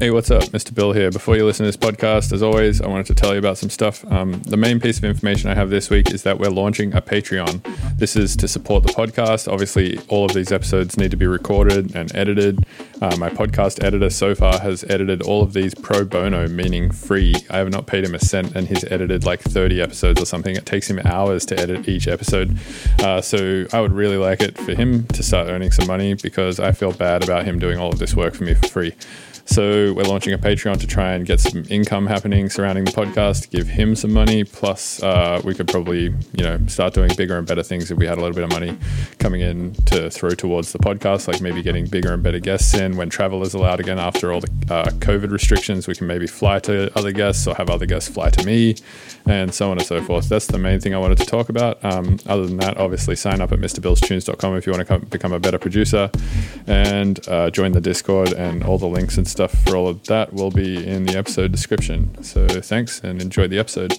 Hey, what's up? Mr. Bill here. Before you listen to this podcast, as always, I wanted to tell you about some stuff. The main piece of information I have this week is that we're launching a Patreon. This is to support the podcast. Obviously, all of these episodes need to be recorded and edited. My podcast editor so far has edited all of these pro bono, meaning free. I have not paid him a cent, and he's edited like 30 episodes or something. It takes him hours to edit each episode. So I would really like it for him to start earning some money, because I feel bad about him doing all of this work for me for free. So we're launching a Patreon to try and get some income happening surrounding the podcast, give him some money. Plus, we could probably, start doing bigger and better things if we had a little bit of money coming in to throw towards the podcast, like maybe getting bigger and better guests in when travel is allowed again after all the COVID restrictions. We can maybe fly to other guests or have other guests fly to me, and so on and so forth. That's the main thing I wanted to talk about. Other than that, obviously sign up at mrbillstunes.com if you want to become a better producer, and join the Discord, and all the links and stuff for all of that will be in the episode description. So thanks, and enjoy the episode.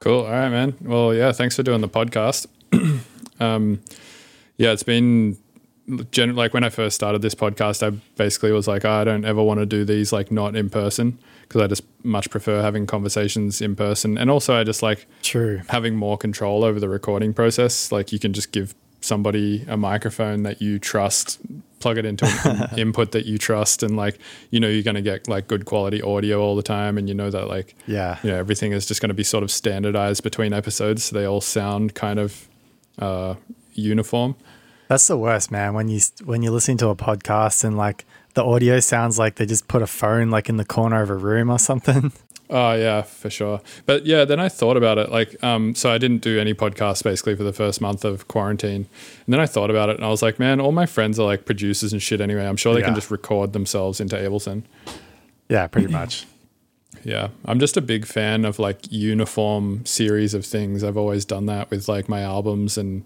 Cool. All right, man. Well, yeah, thanks for doing the podcast. It's been like when I first started this podcast, I basically was like, I don't ever want to do these like not in person, because I just much prefer having conversations in person. And also I just like having more control over the recording process. Like you can just give somebody a microphone that you trust, plug it into an input that you trust, and like you're going to get like good quality audio all the time, and that like everything is just going to be sort of standardized between episodes, so they all sound kind of uniform. That's the worst, man, when you're listening to a podcast and like the audio sounds like they just put a phone like in the corner of a room or something. Oh, yeah, for sure. But yeah, then I thought about it. Like, so I didn't do any podcasts basically for the first month of quarantine. And then I thought about it and I was like, man, all my friends are like producers and shit anyway. I'm sure they can just record themselves into Ableton. Yeah, pretty much. Yeah. I'm just a big fan of like uniform series of things. I've always done that with like my albums and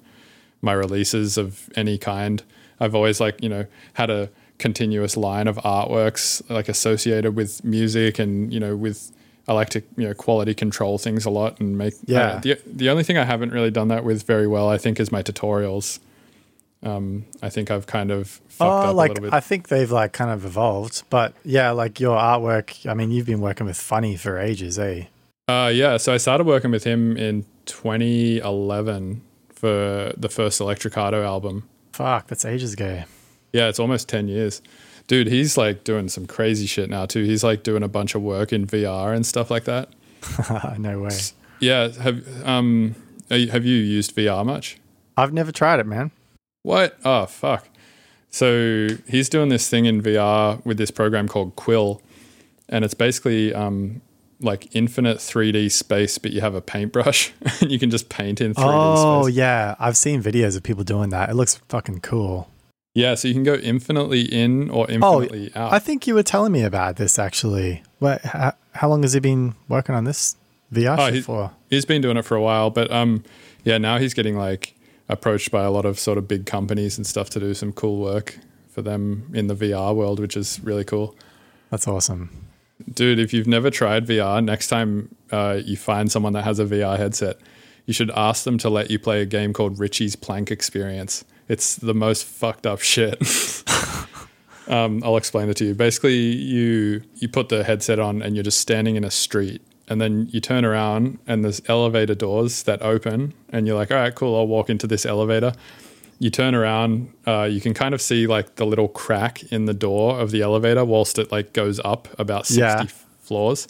my releases of any kind. I've always like, had a continuous line of artworks like associated with music, and, I like to, quality control things a lot and make. Yeah. The only thing I haven't really done that with very well, I think, is my tutorials. I think I've kind of fucked up a little bit. I think they've like kind of evolved, but yeah, like your artwork. I mean, you've been working with Funny for ages, eh? Yeah. So I started working with him in 2011 for the first Electricado album. Fuck, that's ages ago. Yeah, it's almost 10 years. Dude, he's like doing some crazy shit now too. He's like doing a bunch of work in VR and stuff like that. No way. Yeah. Have you used VR much? I've never tried it, man. What? Oh, fuck. So he's doing this thing in VR with this program called Quill, and it's basically like infinite 3D space, but you have a paintbrush and you can just paint in 3D space. Oh, yeah. I've seen videos of people doing that. It looks fucking cool. Yeah, so you can go infinitely in or infinitely out. I think you were telling me about this, actually. How long has he been working on this VR shit for? He's been doing it for a while, but now he's getting like approached by a lot of sort of big companies and stuff to do some cool work for them in the VR world, which is really cool. That's awesome. Dude, if you've never tried VR, next time you find someone that has a VR headset, you should ask them to let you play a game called Richie's Plank Experience. It's the most fucked up shit. I'll explain it to you. Basically, you put the headset on and you're just standing in a street, and then you turn around and there's elevator doors that open, and you're like, all right, cool, I'll walk into this elevator. You turn around, you can kind of see like the little crack in the door of the elevator whilst it like goes up about 60 floors.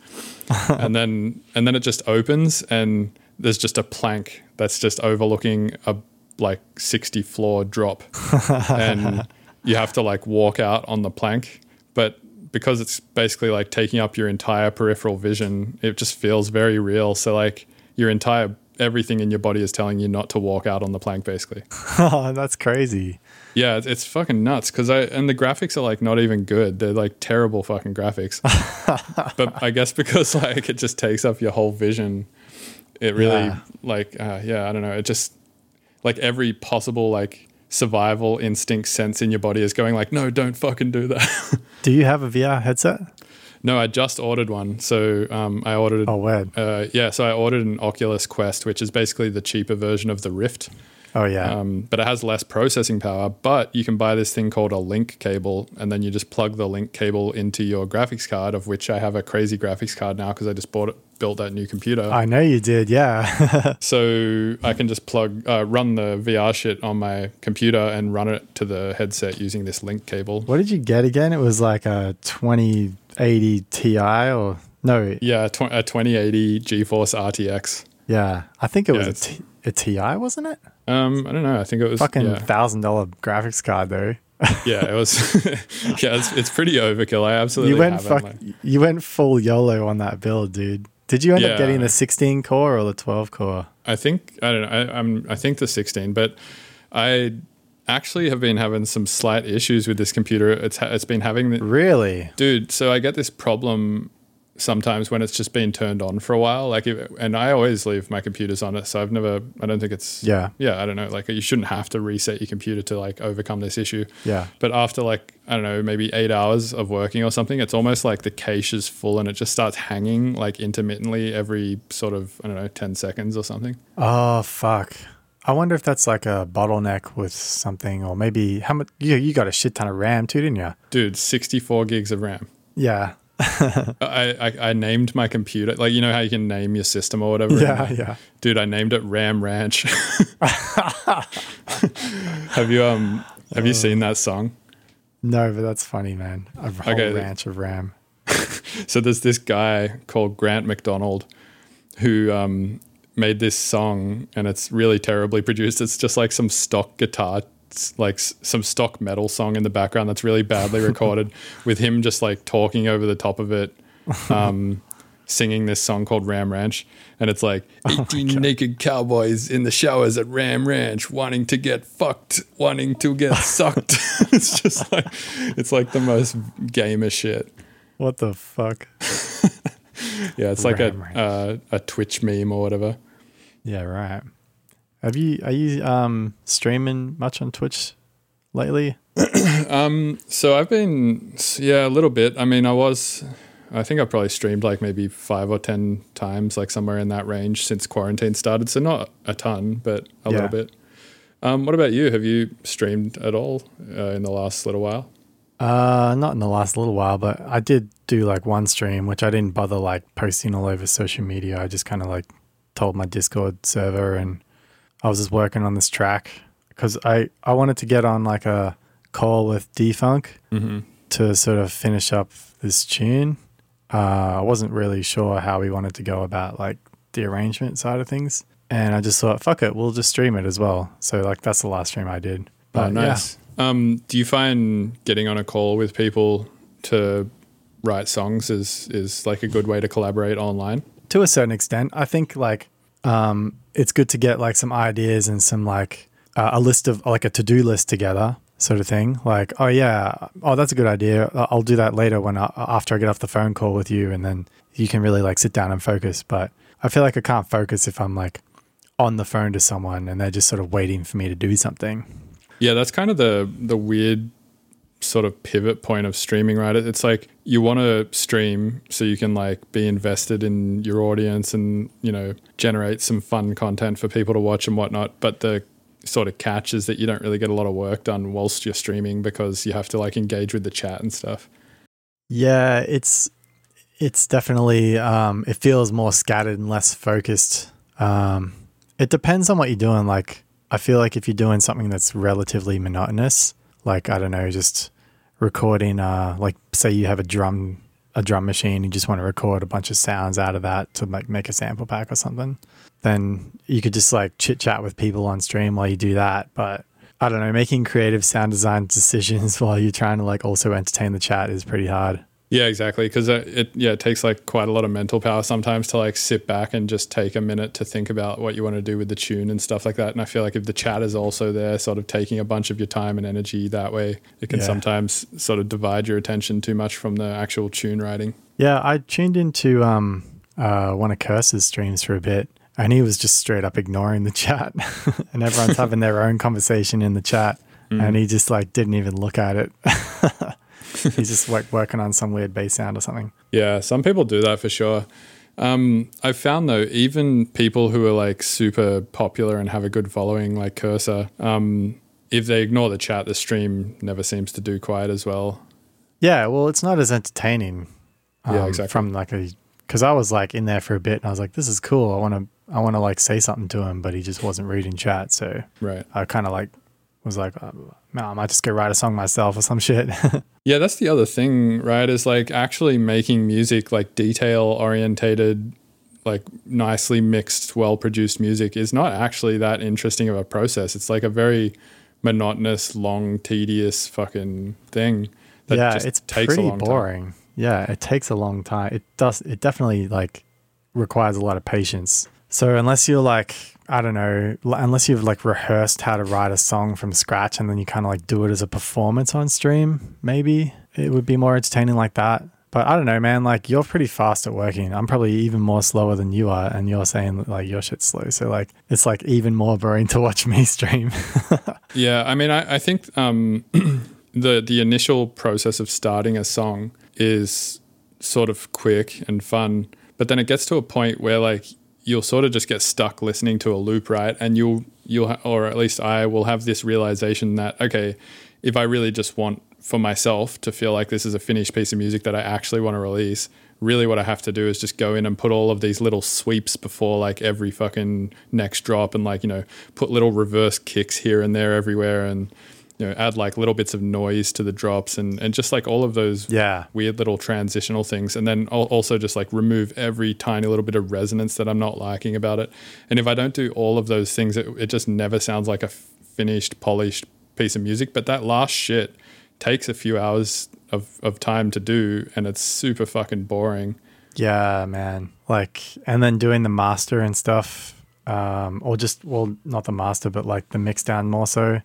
and then it just opens, and there's just a plank that's just overlooking a like 60 floor drop, and you have to like walk out on the plank, but because it's basically like taking up your entire peripheral vision, it just feels very real. So like your entire, everything in your body is telling you not to walk out on the plank, basically. Oh, that's crazy. Yeah, it's fucking nuts. And the graphics are like not even good. They're like terrible fucking graphics. But I guess because like it just takes up your whole vision. It really I don't know. It just like every possible like survival instinct sense in your body is going like, no, don't fucking do that. Do you have a VR headset? No, I just ordered one. So I ordered. Oh, weird. So I ordered an Oculus Quest, which is basically the cheaper version of the Rift. Oh, yeah. But it has less processing power. But you can buy this thing called a Link cable, and then you just plug the Link cable into your graphics card, of which I have a crazy graphics card now because I just built that new computer. I know you did, yeah. So I can just run the VR shit on my computer and run it to the headset using this Link cable. What did you get again? It was like a 2080 Ti or no? Yeah, a 2080 GeForce RTX. Yeah, I think it was a Ti, wasn't it? I don't know. I think it was fucking $1,000 graphics card though. Yeah, it was. Yeah, it's pretty overkill. I absolutely you went full YOLO on that build, dude. Did you end up getting the 16 core or the 12 core? I think the 16, but I actually have been having some slight issues with this computer. It's been having really, dude. So I get this problem sometimes when it's just been turned on for a while, and I always leave my computers on it, so I don't think it's I don't know, like you shouldn't have to reset your computer to like overcome this issue, but after like I don't know, maybe 8 hours of working or something, it's almost like the cache is full and it just starts hanging like intermittently every sort of, I don't know, 10 seconds or something. Oh fuck, I wonder if that's like a bottleneck with something, or maybe how much you got a shit ton of RAM too, didn't you? Dude, 64 gigs of RAM. Yeah. I named my computer, like, you know how you can name your system or whatever? Yeah, yeah. Dude, I named it Ram Ranch. Have you seen that song? No, but that's funny, man. A whole ranch of Ram. So there's this guy called Grant McDonald who made this song, and it's really terribly produced. It's just like some stock guitar, like some stock metal song in the background that's really badly recorded with him just like talking over the top of it, singing this song called Ram Ranch. And it's like 18 naked cowboys in the showers at Ram Ranch, wanting to get fucked, wanting to get sucked. It's just like, it's like the most gamer shit. What the fuck? Yeah, it's like a Twitch meme or whatever. Yeah, right. Are you streaming much on Twitch lately? So I've been, a little bit. I mean, I think I probably streamed like maybe 5 or 10 times, like somewhere in that range since quarantine started. So not a ton, but a little bit. What about you? Have you streamed at all in the last little while? Not in the last little while, but I did do like one stream, which I didn't bother like posting all over social media. I just kind of like told my Discord server, and I was just working on this track because I wanted to get on like a call with Defunk to sort of finish up this tune. I wasn't really sure how we wanted to go about like the arrangement side of things. And I just thought, fuck it, we'll just stream it as well. So like that's the last stream I did. But, oh, nice. Yeah. Do you find getting on a call with people to write songs is like a good way to collaborate online? To a certain extent. I think like it's good to get like some ideas and some like a list of like a to-do list together sort of thing. Like, oh yeah, oh, that's a good idea. I'll do that later after I get off the phone call with you, and then you can really like sit down and focus. But I feel like I can't focus if I'm like on the phone to someone and they're just sort of waiting for me to do something. Yeah, that's kind of the weird sort of pivot point of streaming, right? It's like you want to stream so you can like be invested in your audience and, you know, generate some fun content for people to watch and whatnot, but the sort of catch is that you don't really get a lot of work done whilst you're streaming because you have to like engage with the chat and stuff. Yeah, it's definitely it feels more scattered and less focused. It depends on what you're doing. Like I feel like if you're doing something that's relatively monotonous, like, I don't know, just recording, like say you have a drum machine, you just want to record a bunch of sounds out of that to like make a sample pack or something, then you could just like chit chat with people on stream while you do that. But I don't know, making creative sound design decisions while you're trying to like also entertain the chat is pretty hard. Yeah, exactly. Because it takes like quite a lot of mental power sometimes to like sit back and just take a minute to think about what you want to do with the tune and stuff like that. And I feel like if the chat is also there, sort of taking a bunch of your time and energy that way, it can sometimes sort of divide your attention too much from the actual tune writing. Yeah, I tuned into one of Curse's streams for a bit, and he was just straight up ignoring the chat, and everyone's having their own conversation in the chat, and he just like didn't even look at it. He's just like working on some weird bass sound or something. Yeah, some people do that for sure. I've found though, even people who are like super popular and have a good following, like Cursor, if they ignore the chat, the stream never seems to do quite as well. Yeah, well, it's not as entertaining. Yeah, exactly. Because I was like in there for a bit, and I was like, "This is cool. I want to like say something to him," but he just wasn't reading chat. So I kind of like was like, "Man, I might just go write a song myself or some shit." Yeah, that's the other thing, right? Is like actually making music, like detail orientated, like nicely mixed, well produced music is not actually that interesting of a process. It's like a very monotonous, long, tedious fucking thing. That it takes pretty a long boring. Time. Yeah, it takes a long time. It definitely like requires a lot of patience. So unless you're like, I don't know, unless you've like rehearsed how to write a song from scratch and then you kind of like do it as a performance on stream, maybe it would be more entertaining like that. But I don't know, man, like you're pretty fast at working. I'm probably even more slower than you are, and you're saying like your shit's slow. So like, it's like even more boring to watch me stream. Yeah, I mean, I think the initial process of starting a song is sort of quick and fun, but then it gets to a point where like you'll sort of just get stuck listening to a loop, right? And you'll or at least I will have this realization that, okay, if I really just want for myself to feel like this is a finished piece of music that I actually want to release, really what I have to do is just go in and put all of these little sweeps before like every fucking next drop, and like, you know, put little reverse kicks here and there everywhere, and you know, add like little bits of noise to the drops and just like all of those weird little transitional things. And then I'll also just like remove every tiny little bit of resonance that I'm not liking about it. And if I don't do all of those things, it just never sounds like a finished, polished piece of music. But that last shit takes a few hours of time to do, and it's super fucking boring. Yeah, man. Like, and then doing the master and stuff, or just, well, not the master, but like the mix down more so.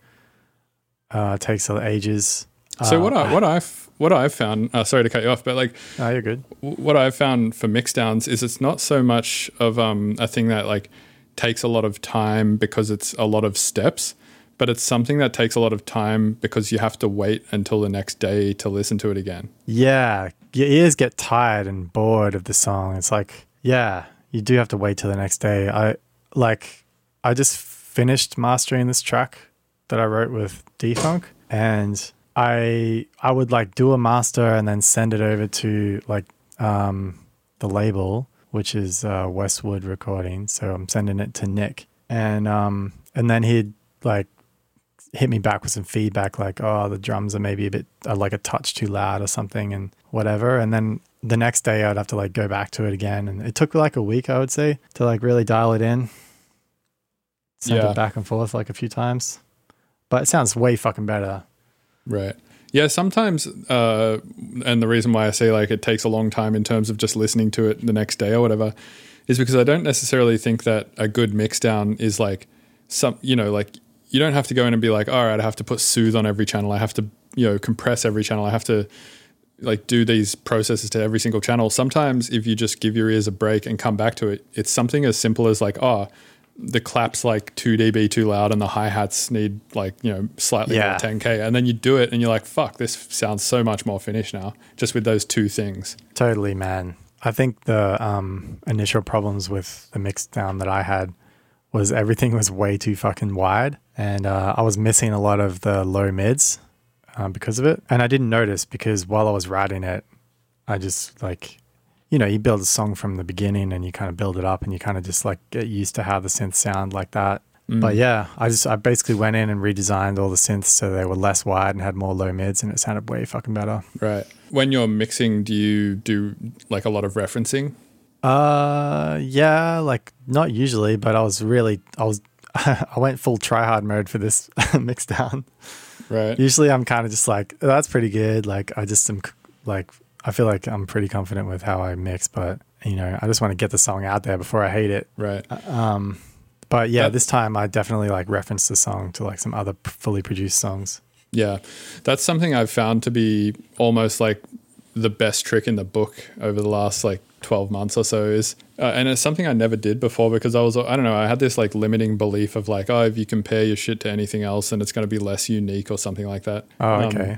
Takes ages. So what I've found, sorry to cut you off, but like, no, you're good. What I've found for mixdowns is it's not so much of a thing that like takes a lot of time because it's a lot of steps, but it's something that takes a lot of time because you have to wait until the next day to listen to it again. Yeah, your ears get tired and bored of the song. It's like, yeah, you do have to wait till the next day. I just finished mastering this track that I wrote with Defunk, and I would like do a master and then send it over to like the label, which is Westwood Recording. So I'm sending it to Nick, and then he'd like hit me back with some feedback, like, oh, the drums are maybe a bit like a touch too loud or something and whatever. And then the next day I'd have to like go back to it again, and it took like a week, I would say, to like really dial it in. Send it back and forth like a few times. But it sounds way fucking better. Right. Yeah, sometimes, and the reason why I say like it takes a long time in terms of just listening to it the next day or whatever is because I don't necessarily think that a good mixdown is like some, you know, like you don't have to go in and be like, all right, I have to put soothe on every channel. I have to, you know, compress every channel. I have to like do these processes to every single channel. Sometimes if you just give your ears a break and come back to it, it's something as simple as like, oh, the clap's like 2 dB too loud and the hi-hats need like, you know, slightly more 10K. And then you do it and you're like, fuck, this sounds so much more finished now just with those two things. Totally, man. I think the initial problems with the mix down that I had was everything was way too fucking wide, and I was missing a lot of the low mids because of it. And I didn't notice because while I was writing it, I just like... You know, you build a song from the beginning and you kind of build it up and you kind of just like get used to how the synths sound like that. Mm. But yeah, I basically went in and redesigned all the synths so they were less wide and had more low mids, and it sounded way fucking better. Right. When you're mixing, do you do like a lot of referencing? Yeah, like not usually, but I was I went full tryhard mode for this mixdown. Right. Usually I'm kind of just like, oh, that's pretty good. Like I just am like I feel like I'm pretty confident with how I mix, but you know, I just want to get the song out there before I hate it. Right. But yeah, this time I definitely like referenced the song to like some other fully produced songs. Yeah. That's something I've found to be almost like the best trick in the book over the last like 12 months or so is, and it's something I never did before because I don't know, I had this like limiting belief of like, oh, if you compare your shit to anything else then it's going to be less unique or something like that. Oh, okay.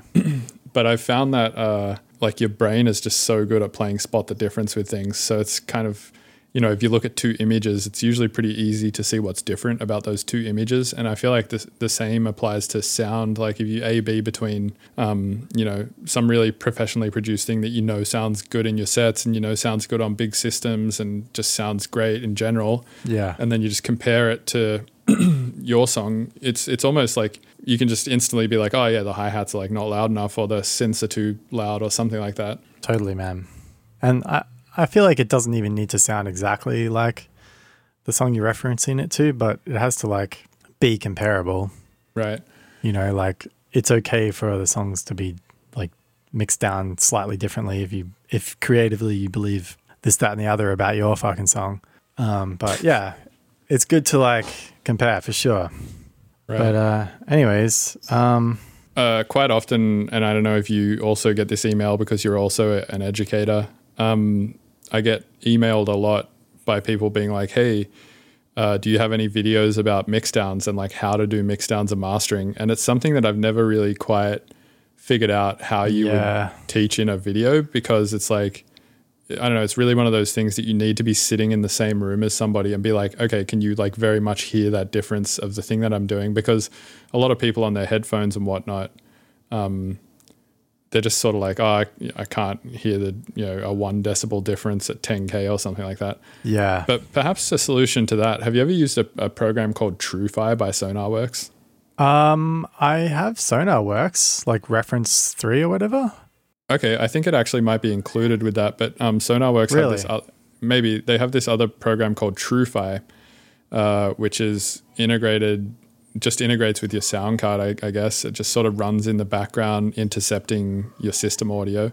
But I found that like your brain is just so good at playing spot the difference with things. So it's kind of, you know, if you look at two images, it's usually pretty easy to see what's different about those two images. And I feel like the same applies to sound. Like if you A/B between, you know, some really professionally produced thing that you know sounds good in your sets and you know sounds good on big systems and just sounds great in general. Yeah. And then you just compare it to your song, it's almost like you can just instantly be like, oh yeah, the hi-hats are like not loud enough or the synths are too loud or something like that. Totally, man. And I feel like it doesn't even need to sound exactly like the song you're referencing it to, but it has to like be comparable. Right. You know, like it's okay for the songs to be like mixed down slightly differently if creatively you believe this, that, and the other about your fucking song. But yeah, it's good to like compare for sure. Right. But anyways, quite often, and I don't know if you also get this email because you're also an educator, I get emailed a lot by people being like, hey, do you have any videos about mixdowns and like how to do mixdowns and mastering? And it's something that I've never really quite figured out how you would teach in a video, because it's like, I don't know, it's really one of those things that you need to be sitting in the same room as somebody and be like, okay, can you like very much hear that difference of the thing that I'm doing? Because a lot of people on their headphones and whatnot, they're just sort of like, oh, I can't hear the, you know, a 1 decibel difference at 10K or something like that. Yeah. But perhaps a solution to that, have you ever used a program called TrueFire by Sonarworks? I have Sonarworks, like reference 3 or whatever. Okay, I think it actually might be included with that, but Sonarworks really? Maybe they have this other program called TrueFire, which is integrated. Just integrates with your sound card, I guess. It just sort of runs in the background, intercepting your system audio.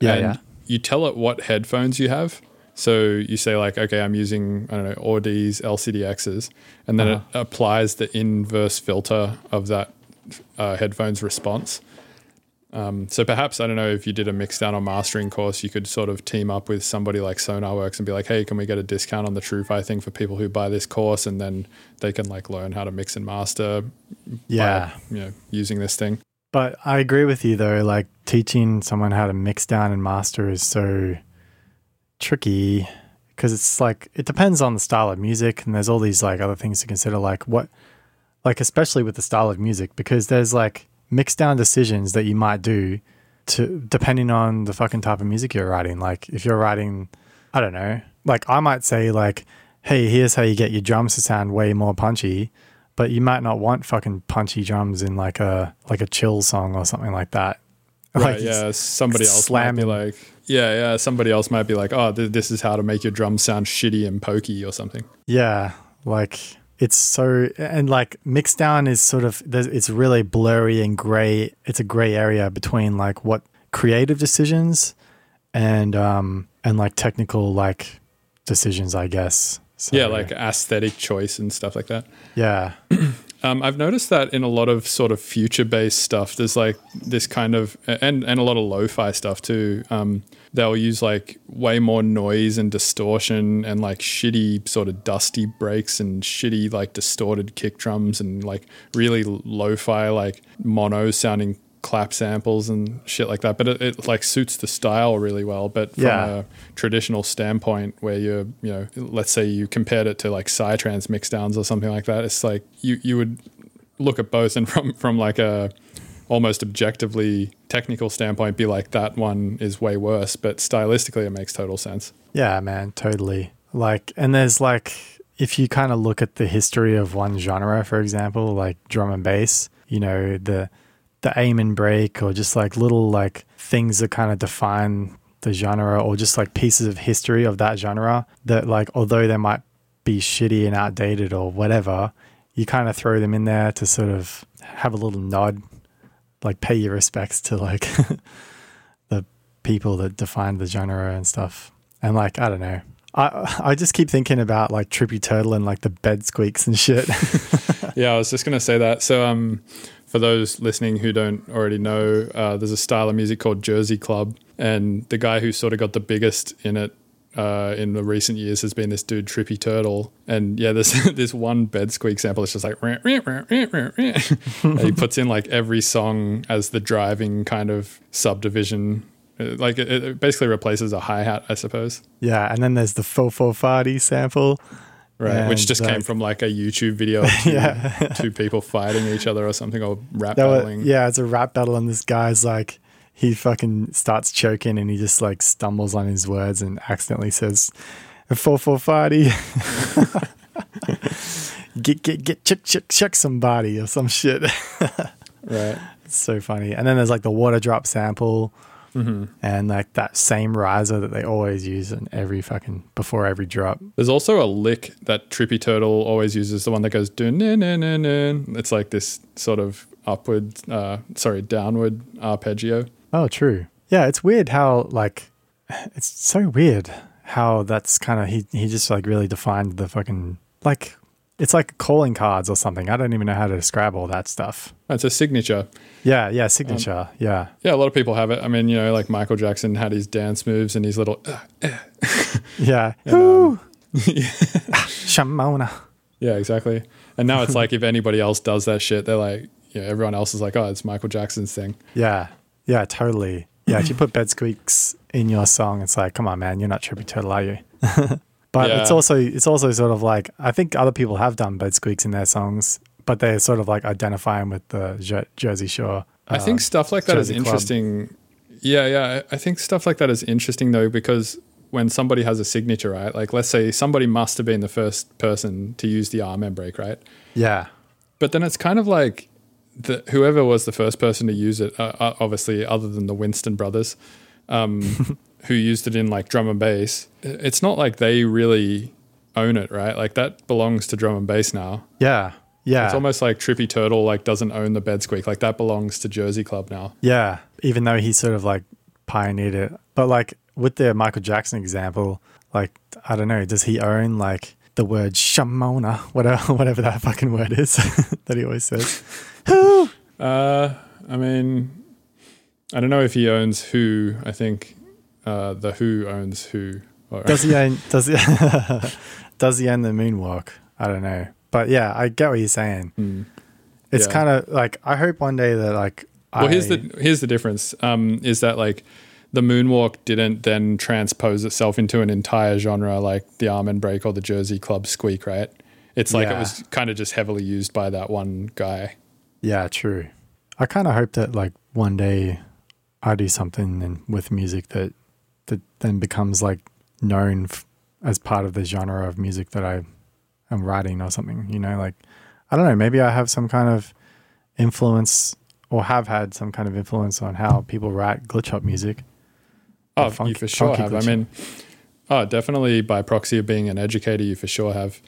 Yeah, and you tell it what headphones you have. So you say like, okay, I'm using, I don't know, Audis, LCDXs, and then it applies the inverse filter of that headphone's response. So perhaps, I don't know, if you did a mixdown or mastering course, you could sort of team up with somebody like Sonarworks and be like, hey, can we get a discount on the TrueFire thing for people who buy this course? And then they can like learn how to mix and master by, you know, using this thing. But I agree with you though, like teaching someone how to mix down and master is so tricky because it's like, it depends on the style of music and there's all these like other things to consider, like what, like especially with the style of music, because there's like mixdown decisions that you might do to depending on the fucking type of music you're writing. Like if you're writing, I don't know, like I might say like, hey, here's how you get your drums to sound way more punchy, but you might not want fucking punchy drums in like a chill song or something like that. Right, like yeah, somebody else slamming. Might be like, yeah, somebody else might be like, oh, this is how to make your drums sound shitty and pokey or something. Yeah, like it's so, and like mixdown is sort of, it's really blurry and gray. It's a gray area between like what creative decisions and like technical like decisions, I guess. So, yeah, like aesthetic choice and stuff like that. Yeah. I've noticed that in a lot of sort of future-based stuff, there's like this kind of, and a lot of lo-fi stuff too. They'll use like way more noise and distortion and like shitty sort of dusty breaks and shitty like distorted kick drums and like really lo-fi like mono sounding clap samples and shit like that. But it like suits the style really well. But from a traditional standpoint where you're, you know, let's say you compared it to like Psytrance mixdowns or something like that, it's like you would look at both and from like a almost objectively technical standpoint be like, that one is way worse, but stylistically it makes total sense. Yeah, man, totally. Like, and there's like, if you kind of look at the history of one genre, for example, like drum and bass, you know, the Amen break or just like little like things that kind of define the genre or just like pieces of history of that genre that like, although they might be shitty and outdated or whatever, you kind of throw them in there to sort of have a little nod, like pay your respects to like the people that defined the genre and stuff. And like, I don't know. I just keep thinking about like Trippy Turtle and like the bed squeaks and shit. Yeah, I was just going to say that. So for those listening who don't already know, there's a style of music called Jersey Club. And the guy who sort of got the biggest in it in the recent years has been this dude Trippy Turtle. And yeah, there's this one bed squeak sample. It's just like rah, rah, rah, rah, rah, rah. And he puts in like every song as the driving kind of subdivision. Like it basically replaces a hi-hat, I suppose. Yeah, and then there's the fo-fo-farty sample. Right, which just came from like a YouTube video of two people fighting each other or something, or rap battling. Yeah, it's a rap battle and this guy's like, he fucking starts choking and he just like stumbles on his words and accidentally says, 4-4-farty. Get, check somebody or some shit. Right. It's so funny. And then there's like the water drop sample and like that same riser that they always use in every before every drop. There's also a lick that Trippy Turtle always uses, the one that goes, it's like this sort of downward arpeggio. Oh, true. Yeah, it's weird how, like, it's so weird how that's kind of, he just, like, really defined the fucking, like, it's like calling cards or something. I don't even know how to describe all that stuff. It's a signature. Yeah, signature, yeah. Yeah, a lot of people have it. I mean, you know, like, Michael Jackson had his dance moves and his little, Yeah. Shamona. Yeah, exactly. And now it's like, if anybody else does that shit, they're like, yeah, everyone else is like, oh, it's Michael Jackson's thing. Yeah, totally. Yeah, if you put bed squeaks in your song, it's like, come on, man, you're not Trippy Turtle, are you? But yeah. It's also sort of like, I think other people have done bed squeaks in their songs, but they're sort of like identifying with the Jersey Shore. I think stuff like that Jersey is interesting. Club. Yeah. I think stuff like that is interesting, though, because when somebody has a signature, right? Like, let's say somebody must have been the first person to use the Amen break, right? Yeah. But then it's kind of like, whoever was the first person to use it, obviously other than the Winston brothers, who used it in like drum and bass, it's not like they really own it, right? Like that belongs to drum and bass now. Yeah. It's almost like Trippy Turtle like doesn't own the bed squeak. Like that belongs to Jersey Club now. Yeah, even though he sort of like pioneered it. But like with the Michael Jackson example, like, I don't know, does he own like the word shamona, whatever that fucking word is that he always says? I mean, I don't know if he owns who. I think the Who owns who. Does he own the moonwalk? I don't know, but yeah, I get what you're saying. It's kind of like, I hope one day that like. Well, here's the difference. Is that like the moonwalk didn't then transpose itself into an entire genre like the Amen break or the Jersey Club squeak, right? It's like it was kind of just heavily used by that one guy. Yeah, true. I kind of hope that like one day I do something with music that then becomes like known as part of the genre of music that I am writing or something, you know, like, I don't know, maybe I have some kind of influence or have had some kind of influence on how people write glitch hop music. Oh, you for sure have. I mean, definitely by proxy of being an educator, you for sure have.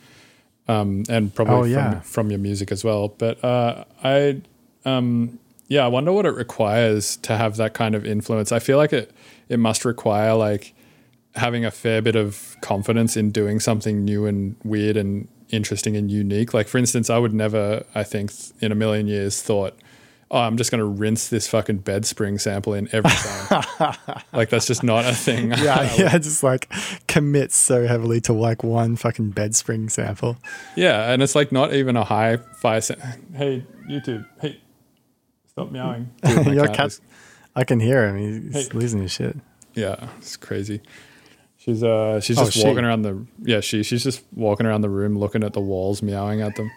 And probably from your music as well. But I wonder what it requires to have that kind of influence. I feel like it must require like having a fair bit of confidence in doing something new and weird and interesting and unique. Like, for instance, I would never, I think, in a million years thought, oh, I'm just going to rinse this fucking bed spring sample in every song. Like, that's just not a thing. Yeah, just like commit so heavily to like one fucking bed spring sample. Yeah, and it's like not even a hi-fi Hey, YouTube, hey, stop meowing. Dude, your cat, I can hear him. He's losing his shit. Yeah, it's crazy. She's just walking around the room looking at the walls, meowing at them.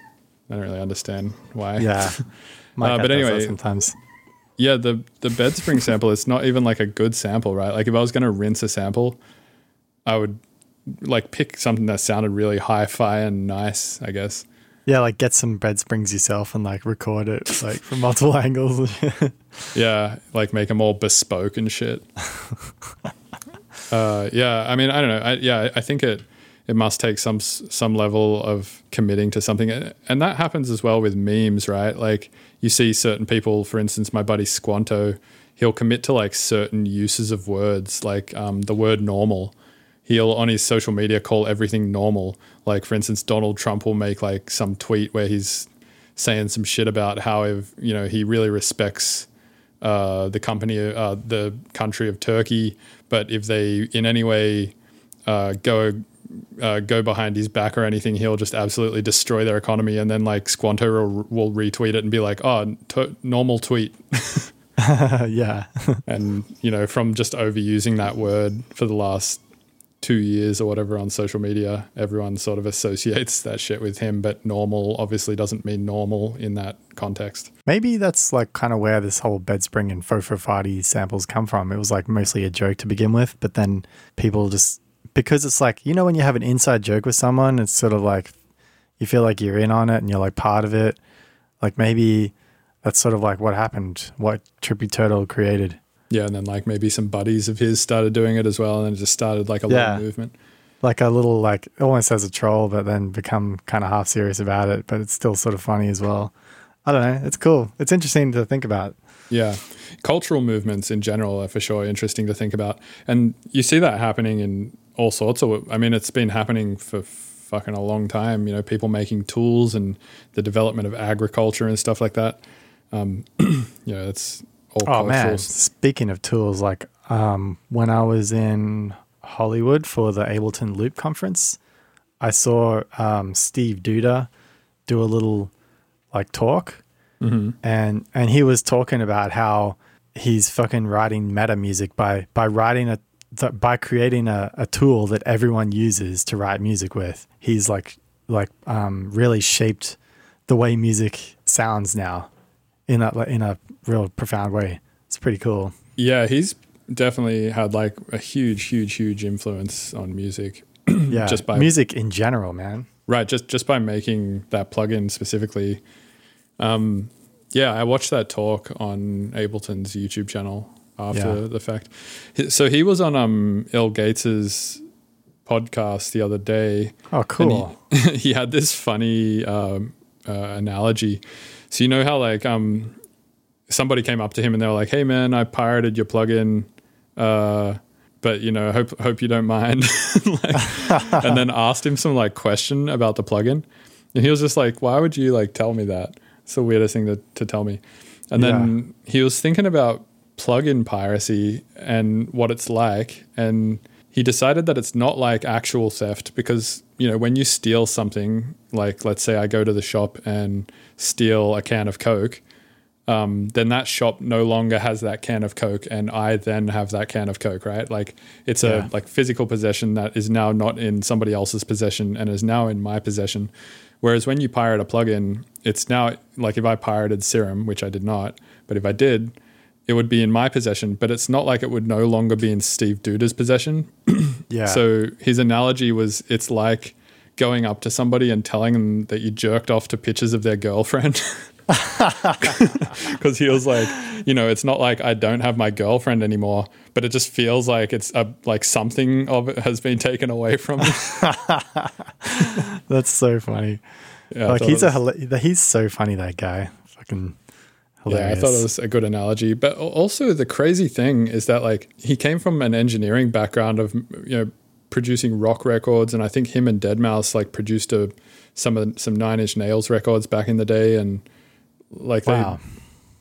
I don't really understand why. Yeah. But anyway, sometimes. Yeah, the bed spring sample, it's not even like a good sample, right? Like if I was going to rinse a sample, I would like pick something that sounded really hi-fi and nice, I guess. Yeah, like get some bed springs yourself and like record it like from multiple angles. Yeah, like make them all bespoke and shit. I mean, I don't know. I think it it must take some level of committing to something. And that happens as well with memes, right? Like you see certain people, for instance, my buddy Squanto, he'll commit to like certain uses of words, like the word normal. He'll on his social media call everything normal. Like for instance, Donald Trump will make like some tweet where he's saying some shit about how, you know, he really respects the country of Turkey, but if they in any way go behind his back or anything, he'll just absolutely destroy their economy. And then like Squanto will retweet it and be like, oh, normal tweet. Yeah. And, you know, from just overusing that word for the last 2 years or whatever on social media, everyone sort of associates that shit with him, but normal obviously doesn't mean normal in that context. Maybe that's like kind of where this whole Bedspring and Fofofati samples come from. It was like mostly a joke to begin with, but then people just, because it's like, you know, when you have an inside joke with someone, it's sort of like you feel like you're in on it and you're like part of it. Like maybe that's sort of like what happened, what Trippy Turtle created. Yeah, and then like maybe some buddies of his started doing it as well, and then it just started like a little movement. Like a little, like almost as a troll, but then become kind of half serious about it, but it's still sort of funny as well. I don't know. It's cool. It's interesting to think about. Yeah. Cultural movements in general are for sure interesting to think about. And you see that happening in all sorts of, I mean, it's been happening for fucking a long time, you know, people making tools and the development of agriculture and stuff like that. You know, it's... Oh man, speaking of tools, like when I was in Hollywood for the Ableton Loop conference, I saw Steve Duda do a little like talk, mm-hmm. and he was talking about how he's fucking writing meta music by creating a tool that everyone uses to write music with. He's like really shaped the way music sounds now in a real profound way. It's pretty cool. Yeah, he's definitely had like a huge influence on music. Yeah, just by music in general, man. Right, just by making that plugin specifically. Yeah, I watched that talk on Ableton's YouTube channel after the fact. So he was on Il Gates's podcast the other day. Oh, cool. He had this funny analogy. So you know how like somebody came up to him and they were like, hey man, I pirated your plugin, but you know, hope you don't mind. Like, and then asked him some like question about the plugin. And he was just like, why would you like tell me that? It's the weirdest thing to tell me. And then he was thinking about plugin piracy and what it's like. And he decided that it's not like actual theft because, you know, when you steal something, like let's say I go to the shop and steal a can of Coke, then that shop no longer has that can of Coke and I then have that can of Coke, right? Like it's a like physical possession that is now not in somebody else's possession and is now in my possession. Whereas when you pirate a plugin, it's now like if I pirated Serum, which I did not, but if I did, it would be in my possession, but it's not like it would no longer be in Steve Duda's possession. Yeah. So his analogy was it's like going up to somebody and telling them that you jerked off to pictures of their girlfriend. Because he was like, you know, it's not like I don't have my girlfriend anymore, but it just feels like it's like something of it has been taken away from me. That's so funny. Yeah, like he's so funny, that guy. Fucking hilarious. Yeah, I thought it was a good analogy. But also the crazy thing is that like he came from an engineering background of, you know, producing rock records, and I think him and Deadmau5 like produced some 9 Inch Nails records back in the day, and like wow.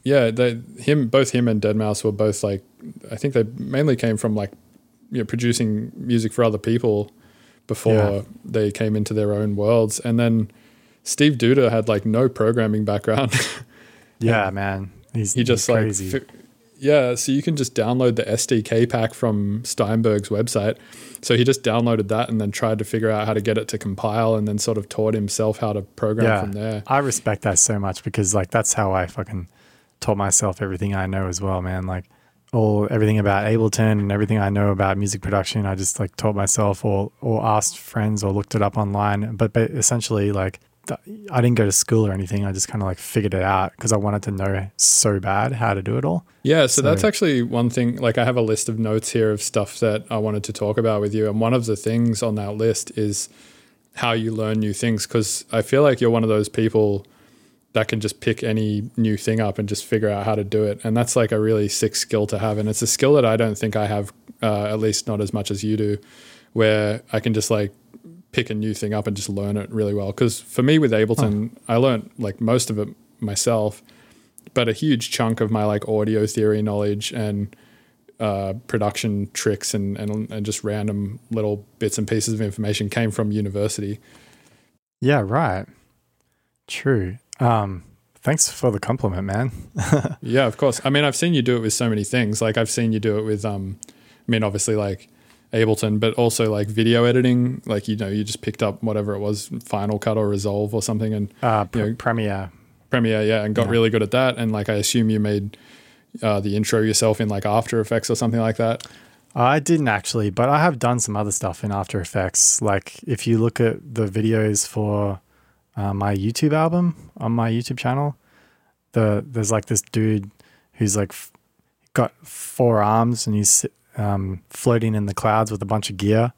Both him and Deadmau5 were both like, I think they mainly came from like, you know, producing music for other people before they came into their own worlds. And then Steve Duda had like no programming background. Yeah, man. He's like crazy. So you can just download the SDK pack from Steinberg's website. So he just downloaded that and then tried to figure out how to get it to compile, and then sort of taught himself how to program from there. I respect that so much because like that's how I fucking taught myself everything I know as well, man. Like everything about Ableton and everything I know about music production, I just like taught myself or asked friends or looked it up online. But essentially like I didn't go to school or anything. I just kind of like figured it out because I wanted to know so bad how to do it all. Yeah. So that's actually one thing. Like I have a list of notes here of stuff that I wanted to talk about with you. And one of the things on that list is how you learn new things. Cause I feel like you're one of those people that can just pick any new thing up and just figure out how to do it. And that's like a really sick skill to have. And it's a skill that I don't think I have, at least not as much as you do, where I can just like pick a new thing up and just learn it really well. Because for me with Ableton, I learned like most of it myself, but a huge chunk of my like audio theory knowledge and production tricks and just random little bits and pieces of information came from university. Yeah, right. True. Thanks for the compliment, man. Yeah, of course. I mean, I've seen you do it with so many things. Like I've seen you do it with, I mean, obviously like Ableton, but also like video editing, like, you know, you just picked up whatever it was, Final Cut or Resolve or something, and Premiere, yeah, and got really good at that. And like I assume you made the intro yourself in like After Effects or something like that. I didn't actually, but I have done some other stuff in After Effects. Like if you look at the videos for my YouTube album on my YouTube channel, there's like this dude who's like got four arms and he's floating in the clouds with a bunch of gear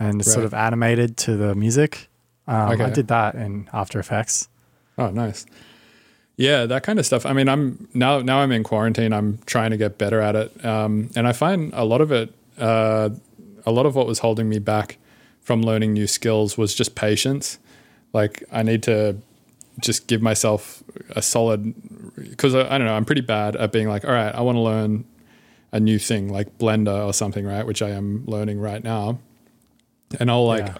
and it's sort of animated to the music. I did that in After Effects. Oh, nice. Yeah, that kind of stuff. I mean, I'm now I'm in quarantine. I'm trying to get better at it. And I find a lot of it, a lot of what was holding me back from learning new skills was just patience. Like I need to just give myself a solid, because I don't know, I'm pretty bad at being like, all right, I want to learn a new thing like Blender or something, right? Which I am learning right now. And I'll like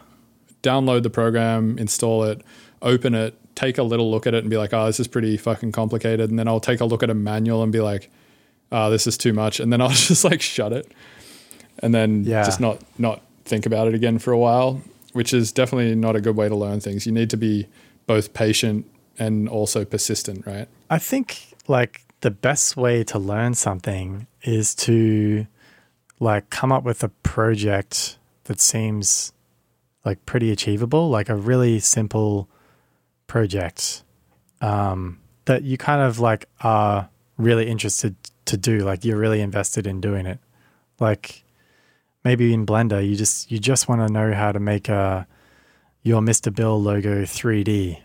download the program, install it, open it, take a little look at it and be like, oh, this is pretty fucking complicated. And then I'll take a look at a manual and be like, oh, this is too much. And then I'll just like shut it and then just not think about it again for a while, which is definitely not a good way to learn things. You need to be both patient and also persistent, right? I think like the best way to learn something is to like come up with a project that seems like pretty achievable, like a really simple project that you kind of like are really interested to do, like you're really invested in doing it. Like maybe in Blender, you just want to know how to make your Mr. Bill logo 3D.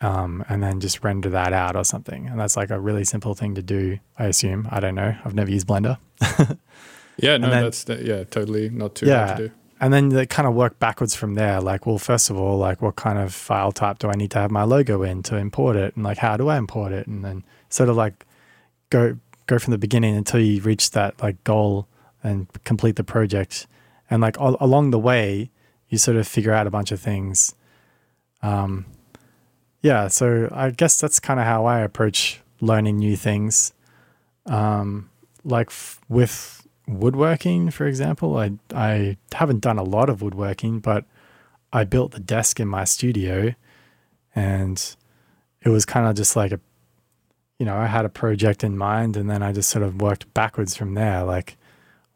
And then just render that out or something. And that's like a really simple thing to do, I assume. I don't know. I've never used Blender. Yeah, no, totally not too hard to do. And then they kind of work backwards from there. Like, well, first of all, like what kind of file type do I need to have my logo in to import it? And like, how do I import it? And then sort of like go from the beginning until you reach that like goal and complete the project. And like along the way, you sort of figure out a bunch of things. Yeah, so I guess that's kind of how I approach learning new things. Like with woodworking, for example, I haven't done a lot of woodworking, but I built the desk in my studio and it was kind of just like a, you know, I had a project in mind and then I just sort of worked backwards from there. Like,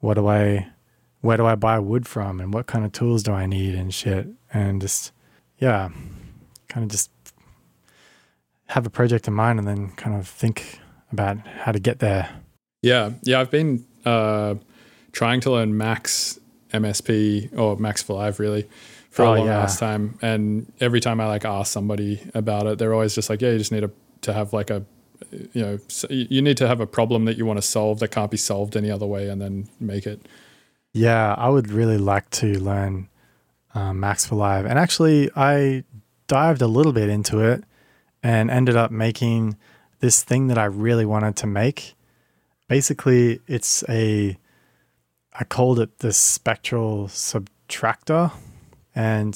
where do I buy wood from and what kind of tools do I need and shit? And just, yeah, kind of just have a project in mind and then kind of think about how to get there. Yeah. Yeah. I've been trying to learn Max MSP or Max for Live really for a long ass time. And every time I like ask somebody about it, they're always just like, yeah, you just need to have like a, you know, you need to have a problem that you want to solve that can't be solved any other way and then make it. Yeah. I would really like to learn Max for Live. And actually I dived a little bit into it and ended up making this thing that I really wanted to make. Basically, it's I called it the spectral subtractor, and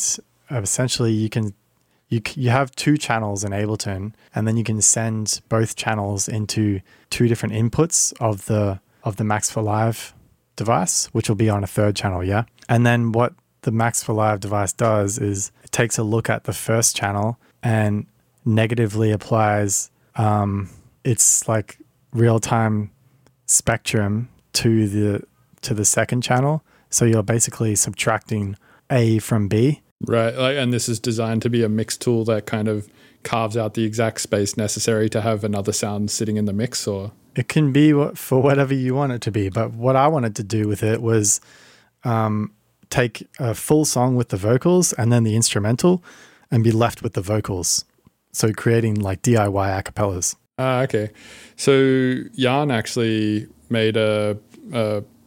essentially you have two channels in Ableton, and then you can send both channels into two different inputs of the Max for Live device, which will be on a third channel, yeah? And then what the Max for Live device does is it takes a look at the first channel and negatively applies its like real-time spectrum to the second channel, so you're basically subtracting A from B, Right. And this is designed to be a mix tool that kind of carves out the exact space necessary to have another sound sitting in the mix, or? It can be for whatever you want it to be. But what I wanted to do with it was take a full song with the vocals and then the instrumental and be left with the vocals. So creating like DIY acapellas. Okay. So Jan actually made a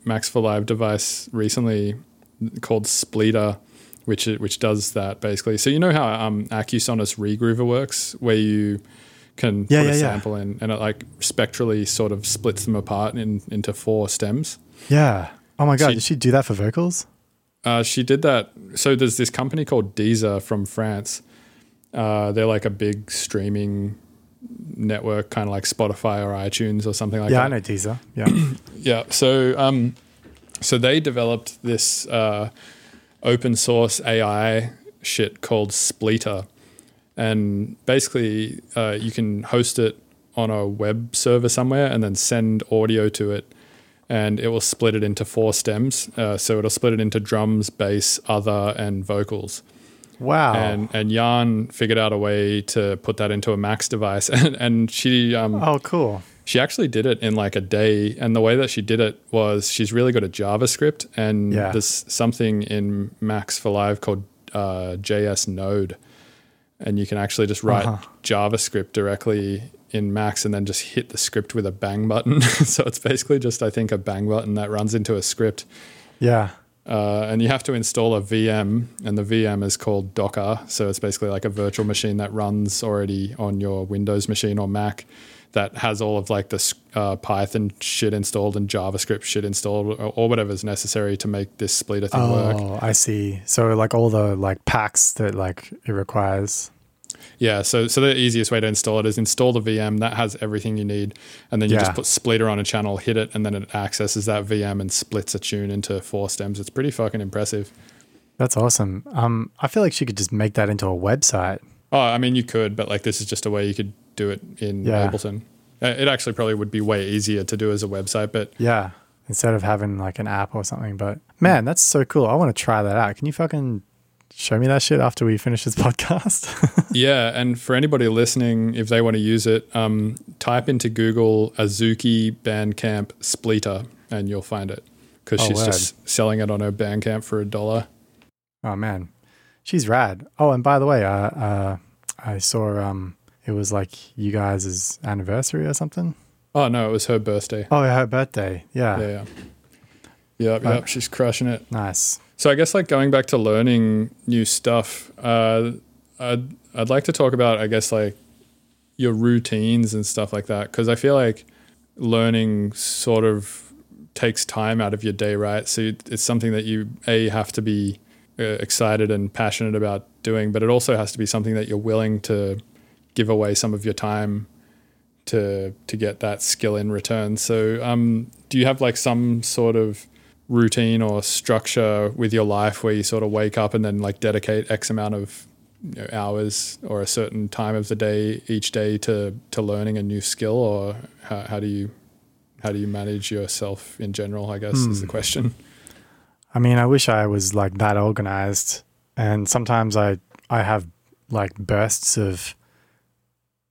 Max for Live device recently called Spleeter, which does that basically. So you know how Acusonos Regroover works, where you can put a sample in and it like spectrally sort of splits them apart into four stems. Yeah. Oh my God, did she do that for vocals? She did that. So there's this company called Deezer from France. They're like a big streaming network, kind of like Spotify or iTunes or something like that. Yeah, I know Deezer. Yeah. Yeah. So so they developed this open source AI shit called Spleeter. And basically you can host it on a web server somewhere and then send audio to it, and it will split it into four stems. So it'll split it into drums, bass, other, and vocals. Wow. And Jan figured out a way to put that into a Max device. And she... oh, cool. She actually did it in like a day. And the way that she did it was she's really good at JavaScript. And there's something in Max for Live called JS Node. And you can actually just write JavaScript directly in Max and then just hit the script with a bang button. So it's basically just, I think, a bang button that runs into a script. Yeah. And you have to install a VM, and the VM is called Docker. So it's basically like a virtual machine that runs already on your Windows machine or Mac that has all of like the Python shit installed and JavaScript shit installed, or whatever's necessary to make this Spleeter thing work. Oh, I see. So like all the like packs that like it requires. Yeah. So the easiest way to install it is install the VM that has everything you need. And then you just put Spleeter on a channel, hit it, and then it accesses that VM and splits a tune into four stems. It's pretty fucking impressive. That's awesome. I feel like she could just make that into a website. Oh, I mean, you could, but like this is just a way you could do it in Ableton. It actually probably would be way easier to do as a website, but yeah, instead of having like an app or something. But man, that's so cool. I want to try that out. Can you fucking show me that shit after we finish this podcast? Yeah, and for anybody listening, if they want to use it, type into Google Azuki Bandcamp Spleeter and you'll find it, because she's just selling it on her Bandcamp for $1. Oh man, she's rad. Oh, and by the way, I saw it was like you guys' anniversary or something. Oh no, it was her birthday. Oh, her birthday. Yeah. Yep, she's crushing it. Nice. So I guess like going back to learning new stuff, I'd like to talk about, I guess, like your routines and stuff like that, because I feel like learning sort of takes time out of your day, right? So it's something that you have to be excited and passionate about doing, but it also has to be something that you're willing to give away some of your time to get that skill in return. So do you have like some sort of routine or structure with your life where you sort of wake up and then like dedicate X amount of hours or a certain time of the day each day to learning a new skill, or how do you manage yourself in general, I guess, is the question. I mean, I wish I was like that organized, and sometimes I have like bursts of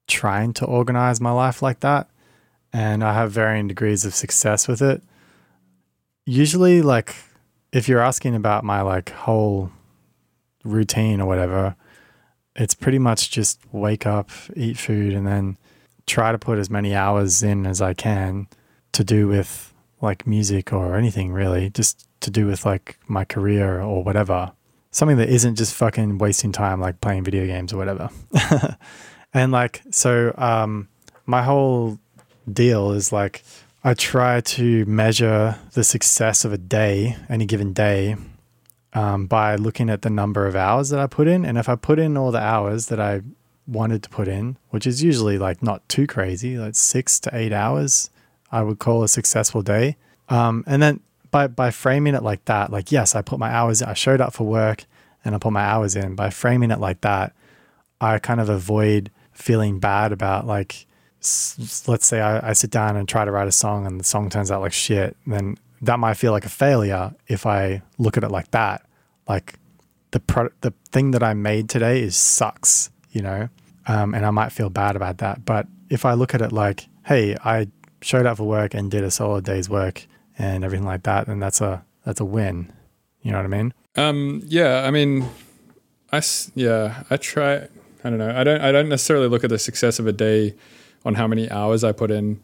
trying to organize my life like that, and I have varying degrees of success with it. Usually, like, if you're asking about my like whole routine or whatever, it's pretty much just wake up, eat food, and then try to put as many hours in as I can to do with like music or anything really, just to do with like my career or whatever. Something that isn't just fucking wasting time like playing video games or whatever. And like, so my whole deal is like, I try to measure the success of a day, any given day, by looking at the number of hours that I put in. And if I put in all the hours that I wanted to put in, which is usually like not too crazy, like 6 to 8 hours, I would call a successful day. And then by framing it like that, like, yes, I put my hours in, I showed up for work and I put my hours in. By framing it like that, I kind of avoid feeling bad about like, let's say I sit down and try to write a song and the song turns out like shit, then that might feel like a failure if I look at it like that. Like the thing that I made today is sucks, you know, and I might feel bad about that. But if I look at it like, hey, I showed up for work and did a solid day's work and everything like that, then that's a win. You know what I mean? Yeah. I mean, I try. I don't know. I don't necessarily look at the success of a day on how many hours I put in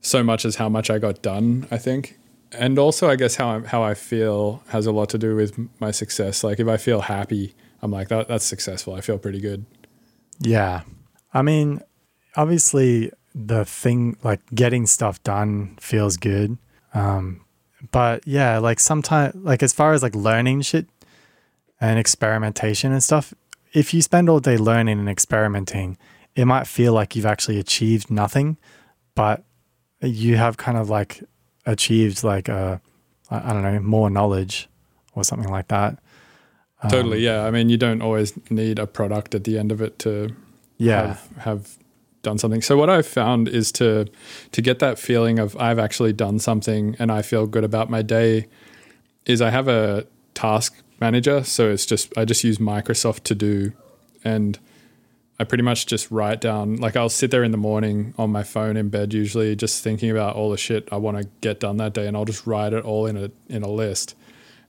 so much as how much I got done, I think. And also, I guess how I feel has a lot to do with my success. Like, if I feel happy, I'm like, that's successful. I feel pretty good. Yeah. I mean, obviously, the thing, like, getting stuff done feels good. But yeah, like, sometimes, like, as far as like learning shit and experimentation and stuff, if you spend all day learning and experimenting, it might feel like you've actually achieved nothing, but you have kind of like achieved like a, I don't know, more knowledge or something like that. Totally. Yeah. I mean, you don't always need a product at the end of it to have done something. So what I've found is to get that feeling of I've actually done something and I feel good about my day is I have a task manager. So it's I just use Microsoft To Do, and I pretty much just write down, like, I'll sit there in the morning on my phone in bed usually just thinking about all the shit I want to get done that day, and I'll just write it all in a list.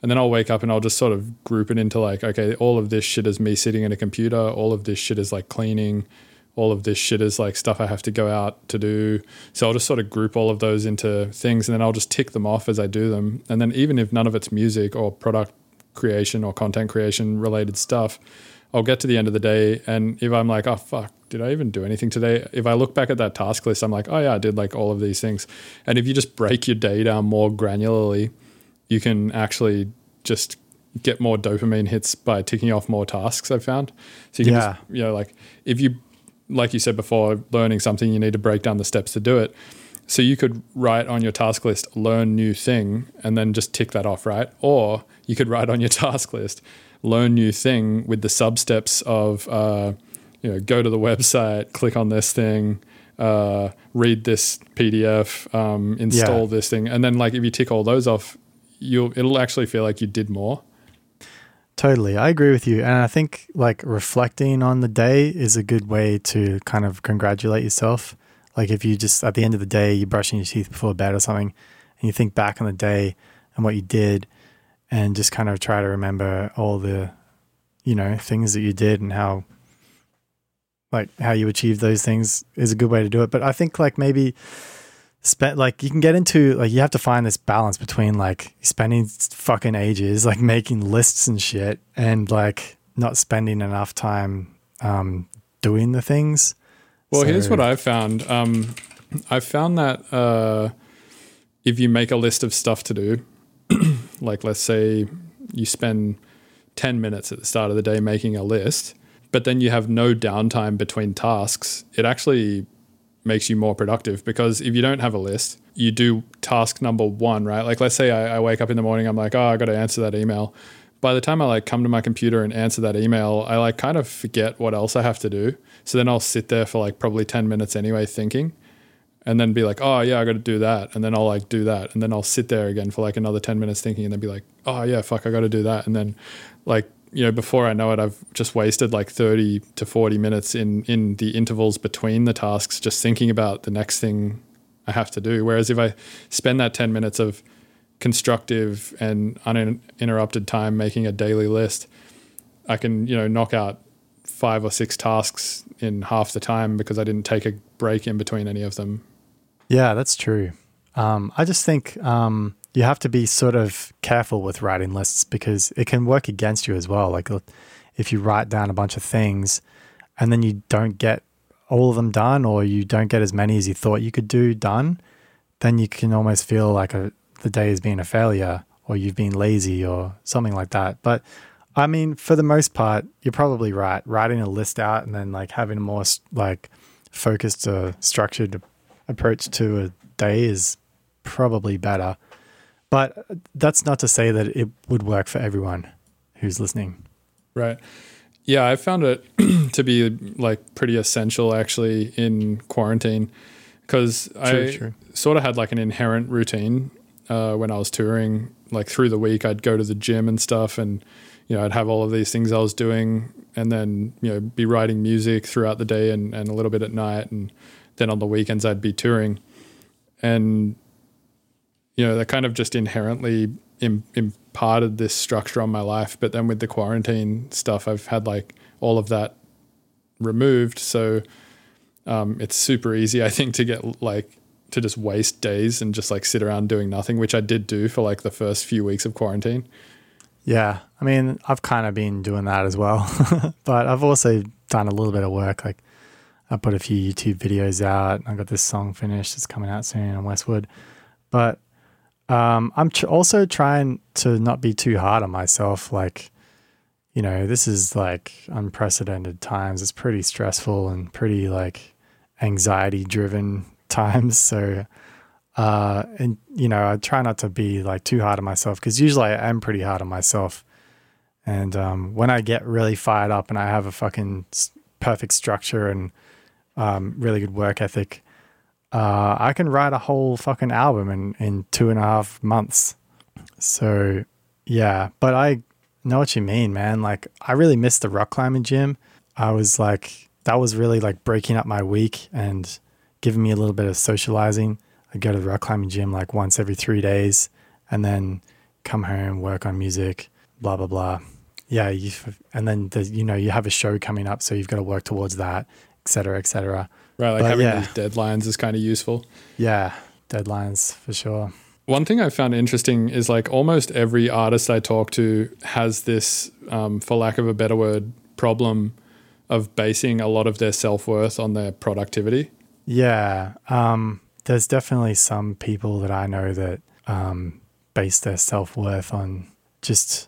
And then I'll wake up and I'll just sort of group it into like, okay, all of this shit is me sitting in a computer, all of this shit is like cleaning, all of this shit is like stuff I have to go out to do. So I'll just sort of group all of those into things, and then I'll just tick them off as I do them. And then even if none of it's music or product creation or content creation related stuff, I'll get to the end of the day, and if I'm like, oh, fuck, did I even do anything today? If I look back at that task list, I'm like, oh, yeah, I did like all of these things. And if you just break your day down more granularly, you can actually just get more dopamine hits by ticking off more tasks, I've found. So you can just, you know, like if you, like you said before, learning something, you need to break down the steps to do it. So you could write on your task list, learn new thing, and then just tick that off, right? Or you could write on your task list, learn new thing with the sub-steps of, you know, go to the website, click on this thing, read this PDF, install this thing. And then like if you tick all those off, it'll actually feel like you did more. Totally. I agree with you. And I think like reflecting on the day is a good way to kind of congratulate yourself. Like if you just, at the end of the day, you're brushing your teeth before bed or something, and you think back on the day and what you did, and just kind of try to remember all the, you know, things that you did and how, like, how you achieved those things is a good way to do it. But I think, like, maybe like, you can get into, like, you have to find this balance between, like, spending fucking ages, like, making lists and shit, and, like, not spending enough time doing the things. Well, so, here's what I've found. I've found that if you make a list of stuff to do, like let's say you spend 10 minutes at the start of the day making a list, but then you have no downtime between tasks, it actually makes you more productive, because if you don't have a list, you do task number one, right? Like let's say I wake up in the morning, I'm like, oh, I got to answer that email. By the time I like come to my computer and answer that email, I like kind of forget what else I have to do. So then I'll sit there for like probably 10 minutes anyway thinking, and then be like, oh, yeah, I got to do that. And then I'll like do that. And then I'll sit there again for like another 10 minutes thinking, and then be like, oh, yeah, fuck, I got to do that. And then like, you know, before I know it, I've just wasted like 30 to 40 minutes in the intervals between the tasks just thinking about the next thing I have to do. Whereas if I spend that 10 minutes of constructive and uninterrupted time making a daily list, I can, you know, knock out 5 or 6 tasks in half the time because I didn't take a break in between any of them. Yeah, that's true. I just think you have to be sort of careful with writing lists, because it can work against you as well. Like if you write down a bunch of things and then you don't get all of them done, or you don't get as many as you thought you could do done, then you can almost feel like the day has been a failure, or you've been lazy or something like that. But I mean, for the most part, you're probably right. Writing a list out and then like having a more like focused or structured approach to a day is probably better. But that's not to say that it would work for everyone who's listening. Right. Yeah, I found it to be like pretty essential actually in quarantine, because I sort of had like an inherent routine when I was touring. Like through the week, I'd go to the gym and stuff, and you know, I'd have all of these things I was doing, and then, you know, be writing music throughout the day and a little bit at night. And then on the weekends I'd be touring, and, you know, that kind of just inherently imparted this structure on my life. But then with the quarantine stuff, I've had like all of that removed. So, it's super easy, I think, to get like, to just waste days and just like sit around doing nothing, which I did do for like the first few weeks of quarantine. Yeah. I mean, I've kind of been doing that as well, but I've also done a little bit of work. Like, I put a few YouTube videos out. I got this song finished. It's coming out soon on Westwood, but, I'm also trying to not be too hard on myself. Like, you know, this is like unprecedented times. It's pretty stressful and pretty like anxiety driven times. So, and you know, I try not to be like too hard on myself, because usually I am pretty hard on myself. And, when I get really fired up and I have a fucking perfect structure and, really good work ethic, I can write a whole fucking album in 2.5 months. So yeah, but I know what you mean, man. Like, I really missed the rock climbing gym. I was like, that was really like breaking up my week and giving me a little bit of socializing. I go to the rock climbing gym like once every 3 days, and then come home, work on music, blah, blah, blah. Yeah. And then you know, you have a show coming up, so you've got to work towards that, et cetera, et cetera. Right, like, but having these deadlines is kind of useful. Yeah, deadlines for sure. One thing I found interesting is like almost every artist I talk to has this, for lack of a better word, problem of basing a lot of their self-worth on their productivity. Yeah, there's definitely some people that I know that base their self-worth on just,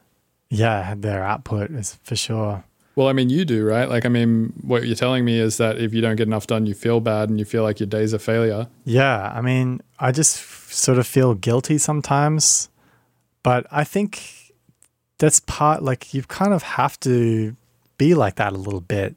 yeah, their output is for sure. Well, I mean, you do, right? Like, I mean, what you're telling me is that if you don't get enough done, you feel bad and you feel like your day's a failure. Yeah. I mean, I just sort of feel guilty sometimes, but I think that's part, like, you kind of have to be like that a little bit.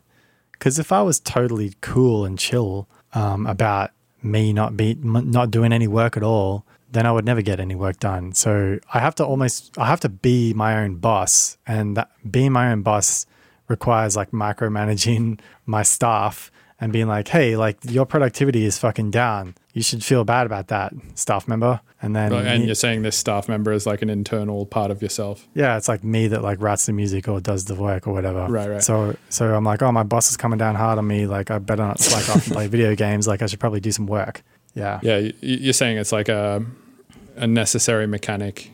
Because if I was totally cool and chill about me not doing any work at all, then I would never get any work done. So I have to be my own boss, and that being my own boss requires like micromanaging my staff and being like, hey, like, your productivity is fucking down. You should feel bad about that, staff member. And then, you're saying this staff member is like an internal part of yourself. Yeah. It's like me that like writes the music or does the work or whatever. Right. So I'm like, oh, my boss is coming down hard on me. Like, I better not slack off and play video games. Like, I should probably do some work. Yeah. Yeah. You're saying it's like a necessary mechanic,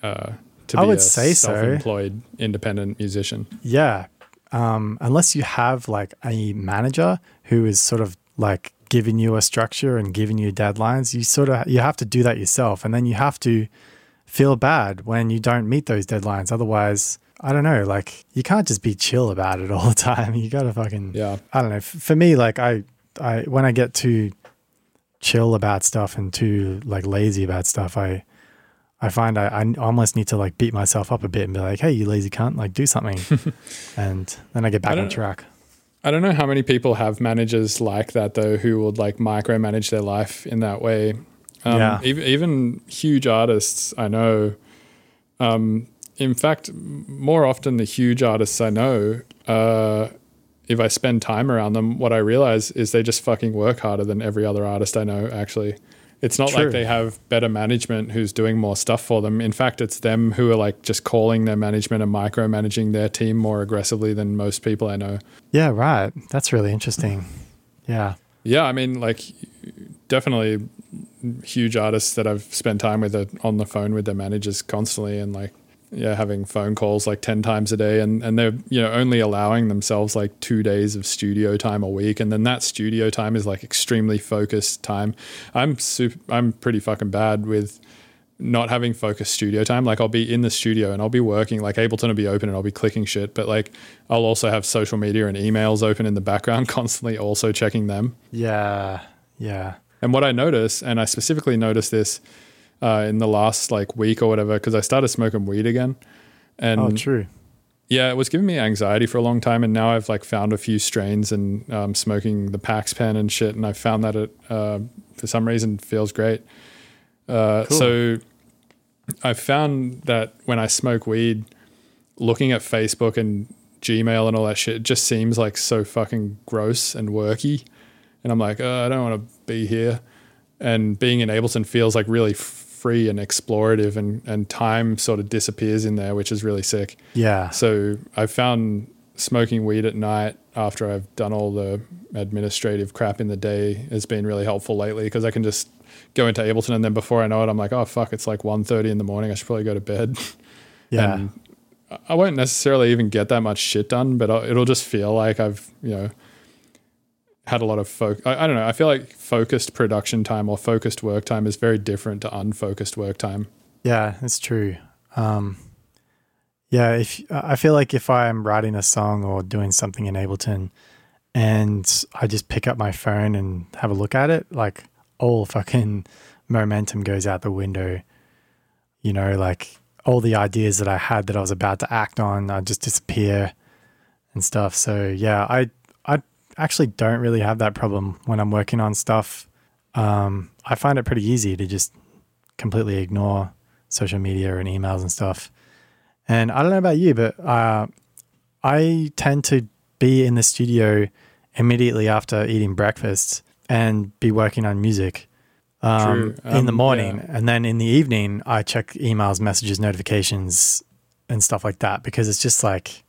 to be a self-employed independent musician. Yeah. Unless you have like a manager who is sort of like giving you a structure and giving you deadlines, you have to do that yourself. And then you have to feel bad when you don't meet those deadlines. Otherwise, I don't know, like, you can't just be chill about it all the time. You got to fucking, I don't know. For me, like, I, when I get too chill about stuff and too like lazy about stuff, I find I almost need to like beat myself up a bit and be like, hey, you lazy cunt, like, do something. And then I get back on track. I don't know how many people have managers like that though, who would like micromanage their life in that way. Yeah. Even huge artists I know, in fact, more often the huge artists I know, if I spend time around them, what I realize is they just fucking work harder than every other artist I know, actually. It's not like they have better management who's doing more stuff for them. In fact, it's them who are like just calling their management and micromanaging their team more aggressively than most people I know. Yeah, right. That's really interesting. Yeah. Yeah, I mean, like, definitely huge artists that I've spent time with are on the phone with their managers constantly, and like, yeah, having phone calls like 10 times a day, and they're, you know, only allowing themselves like 2 days of studio time a week, and then that studio time is like extremely focused time. I'm pretty fucking bad with not having focused studio time. Like, I'll be in the studio and I'll be working, like, Ableton will be open and I'll be clicking shit, but like, I'll also have social media and emails open in the background, constantly also checking them. Yeah. And what I notice, and I specifically noticed this in the last like week or whatever, because I started smoking weed again, and yeah, it was giving me anxiety for a long time, and now I've like found a few strains, and smoking the Pax pen and shit, and I found that it for some reason feels great. Cool. So I found that when I smoke weed, looking at Facebook and Gmail and all that shit, it just seems like so fucking gross and worky. And I'm like, I don't want to be here. And being in Ableton feels like really free and explorative, and time sort of disappears in there, which is really sick. Yeah. So I found smoking weed at night after I've done all the administrative crap in the day has been really helpful lately, because I can just go into Ableton and then before I know it, I'm like, oh fuck, it's like 1:30 in the morning. I should probably go to bed. Yeah. And I won't necessarily even get that much shit done, but it'll just feel like I've, you know, had a lot of I don't know. I feel like focused production time or focused work time is very different to unfocused work time. Yeah, it's true. Yeah, I feel like if I'm writing a song or doing something in Ableton and I just pick up my phone and have a look at it, like all fucking momentum goes out the window. You know, like all the ideas that I had that I was about to act on, I just disappear and stuff. So yeah, I actually don't really have that problem when I'm working on stuff. I find it pretty easy to just completely ignore social media and emails and stuff. And I don't know about you, but I tend to be in the studio immediately after eating breakfast and be working on music in the morning. Yeah. And then in the evening, I check emails, messages, notifications, and stuff like that, because it's just like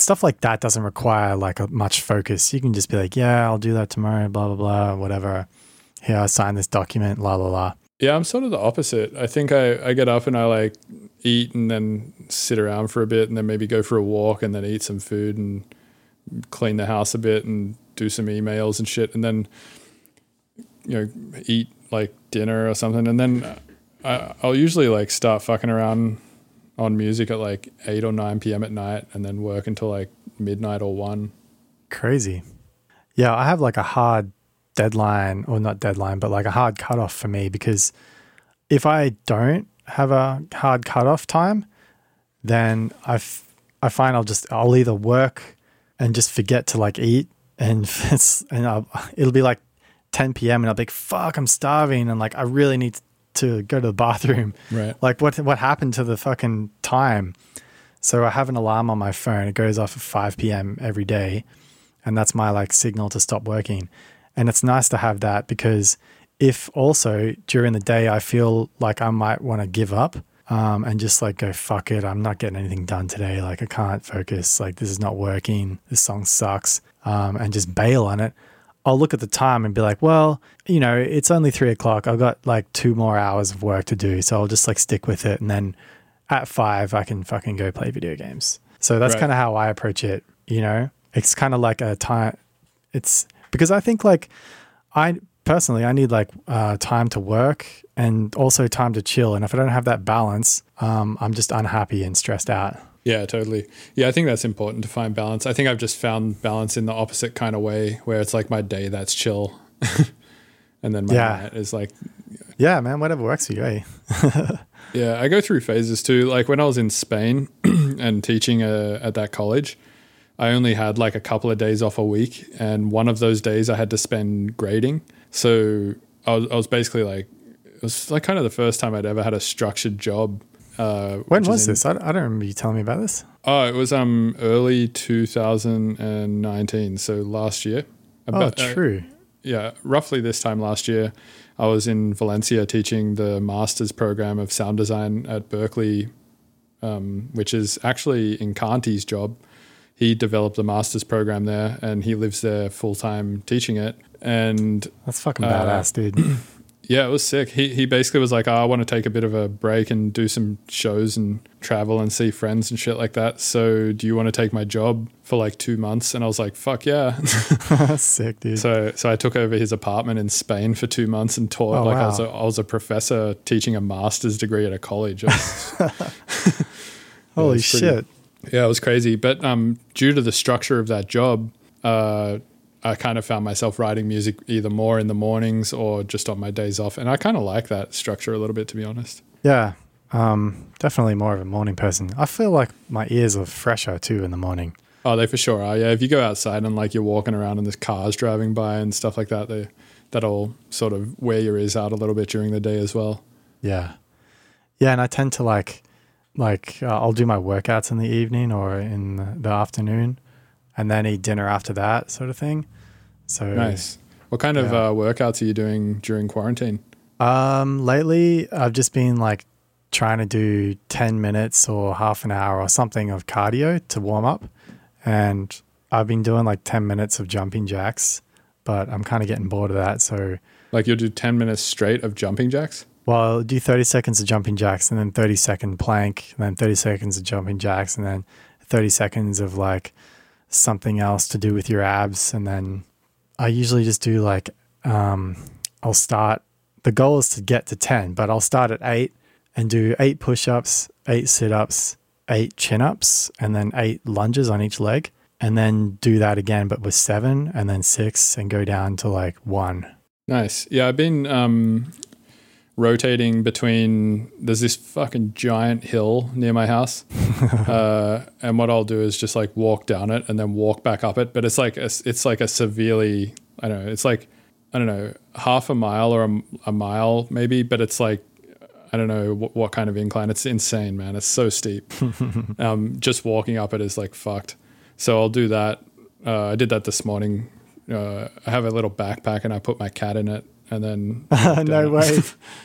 stuff like that doesn't require like much focus. You can just be like, yeah, I'll do that tomorrow, blah, blah, blah, whatever. Here, I sign this document, la, la, la. Yeah, I'm sort of the opposite. I think I get up and I like eat and then sit around for a bit and then maybe go for a walk and then eat some food and clean the house a bit and do some emails and shit and then, you know, eat like dinner or something. And then I'll usually like start fucking around on music at like 8 or 9 p.m. at night and then work until like midnight or 1. Crazy. Yeah, I have like a hard deadline, or not deadline, but like a hard cutoff for me, because if I don't have a hard cutoff time, then I find I'll either work and just forget to like eat, and it'll be like 10 p.m. and I'll be like, fuck, I'm starving, and like I really need to go to the bathroom. Right? Like what happened to the fucking time? So I have an alarm on my phone. It goes off at 5 p.m. every day, and that's my like signal to stop working. And it's nice to have that, because if also during the day I feel like I might want to give up and just like go, fuck it, I'm not getting anything done today. Like I can't focus. Like this is not working. This song sucks. And just bail on it. I'll look at the time and be like, well, you know, it's only 3:00. I've got like 2 more hours of work to do. So I'll just like stick with it. And then at 5 I can fucking go play video games. So that's kind of how I approach it. You know, it's kind of like a time. It's... because I think like I need like time to work and also time to chill. And if I don't have that balance, I'm just unhappy and stressed out. Yeah, totally. Yeah, I think that's important to find balance. I think I've just found balance in the opposite kind of way, where it's like my day that's chill. And then my night is like... yeah, man, whatever works for you, eh? Yeah, I go through phases too. Like when I was in Spain and teaching at that college, I only had like a couple of days off a week, and one of those days I had to spend grading. So I was basically like, it was like kind of the first time I'd ever had a structured job. When was this? I don't remember you telling me about this. Oh, it was early 2019, so last year. True. Yeah, roughly this time last year, I was in Valencia teaching the master's program of sound design at Berkeley, which is actually Incanti's job. He developed a master's program there, and he lives there full-time teaching it. And that's fucking badass, dude. Yeah, it was sick. He basically was like, oh, I want to take a bit of a break and do some shows and travel and see friends and shit like that. So do you want to take my job for like 2 months? And I was like, fuck yeah. Sick, dude. So I took over his apartment in Spain for 2 months and taught. I was a professor teaching a master's degree at a college. Holy shit. Yeah, it was crazy. But due to the structure of that job, I kind of found myself writing music either more in the mornings or just on my days off. And I kind of like that structure a little bit, to be honest. Yeah, definitely more of a morning person. I feel like my ears are fresher too in the morning. Oh, they for sure are. Yeah, if you go outside and like you're walking around and there's cars driving by and stuff like that, that'll sort of wear your ears out a little bit during the day as well. Yeah. Yeah, and I tend to like... like I'll do my workouts in the evening or in the afternoon and then eat dinner after that sort of thing. So nice. What kind of workouts are you doing during quarantine? Lately I've just been like trying to do 10 minutes or half an hour or something of cardio to warm up. And I've been doing like 10 minutes of jumping jacks, but I'm kind of getting bored of that. So like you'll do 10 minutes straight of jumping jacks? Well, do 30 seconds of jumping jacks and then 30 second plank and then 30 seconds of jumping jacks and then 30 seconds of like something else to do with your abs. And then I usually just do like, I'll start, the goal is to get to 10, but I'll start at 8 and do 8 push-ups, 8 sit-ups, 8 chin-ups, and then 8 lunges on each leg. And then do that again, but with 7 and then 6 and go down to like 1. Nice. Yeah, I've been rotating between, there's this fucking giant hill near my house. And what I'll do is just like walk down it and then walk back up it. But it's like a severely, I don't know, it's like, I don't know, half a mile or a mile maybe, but it's like, I don't know what kind of incline. It's insane, man. It's so steep. Just walking up it is like fucked. So I'll do that. I did that this morning. I have a little backpack and I put my cat in it and then no way.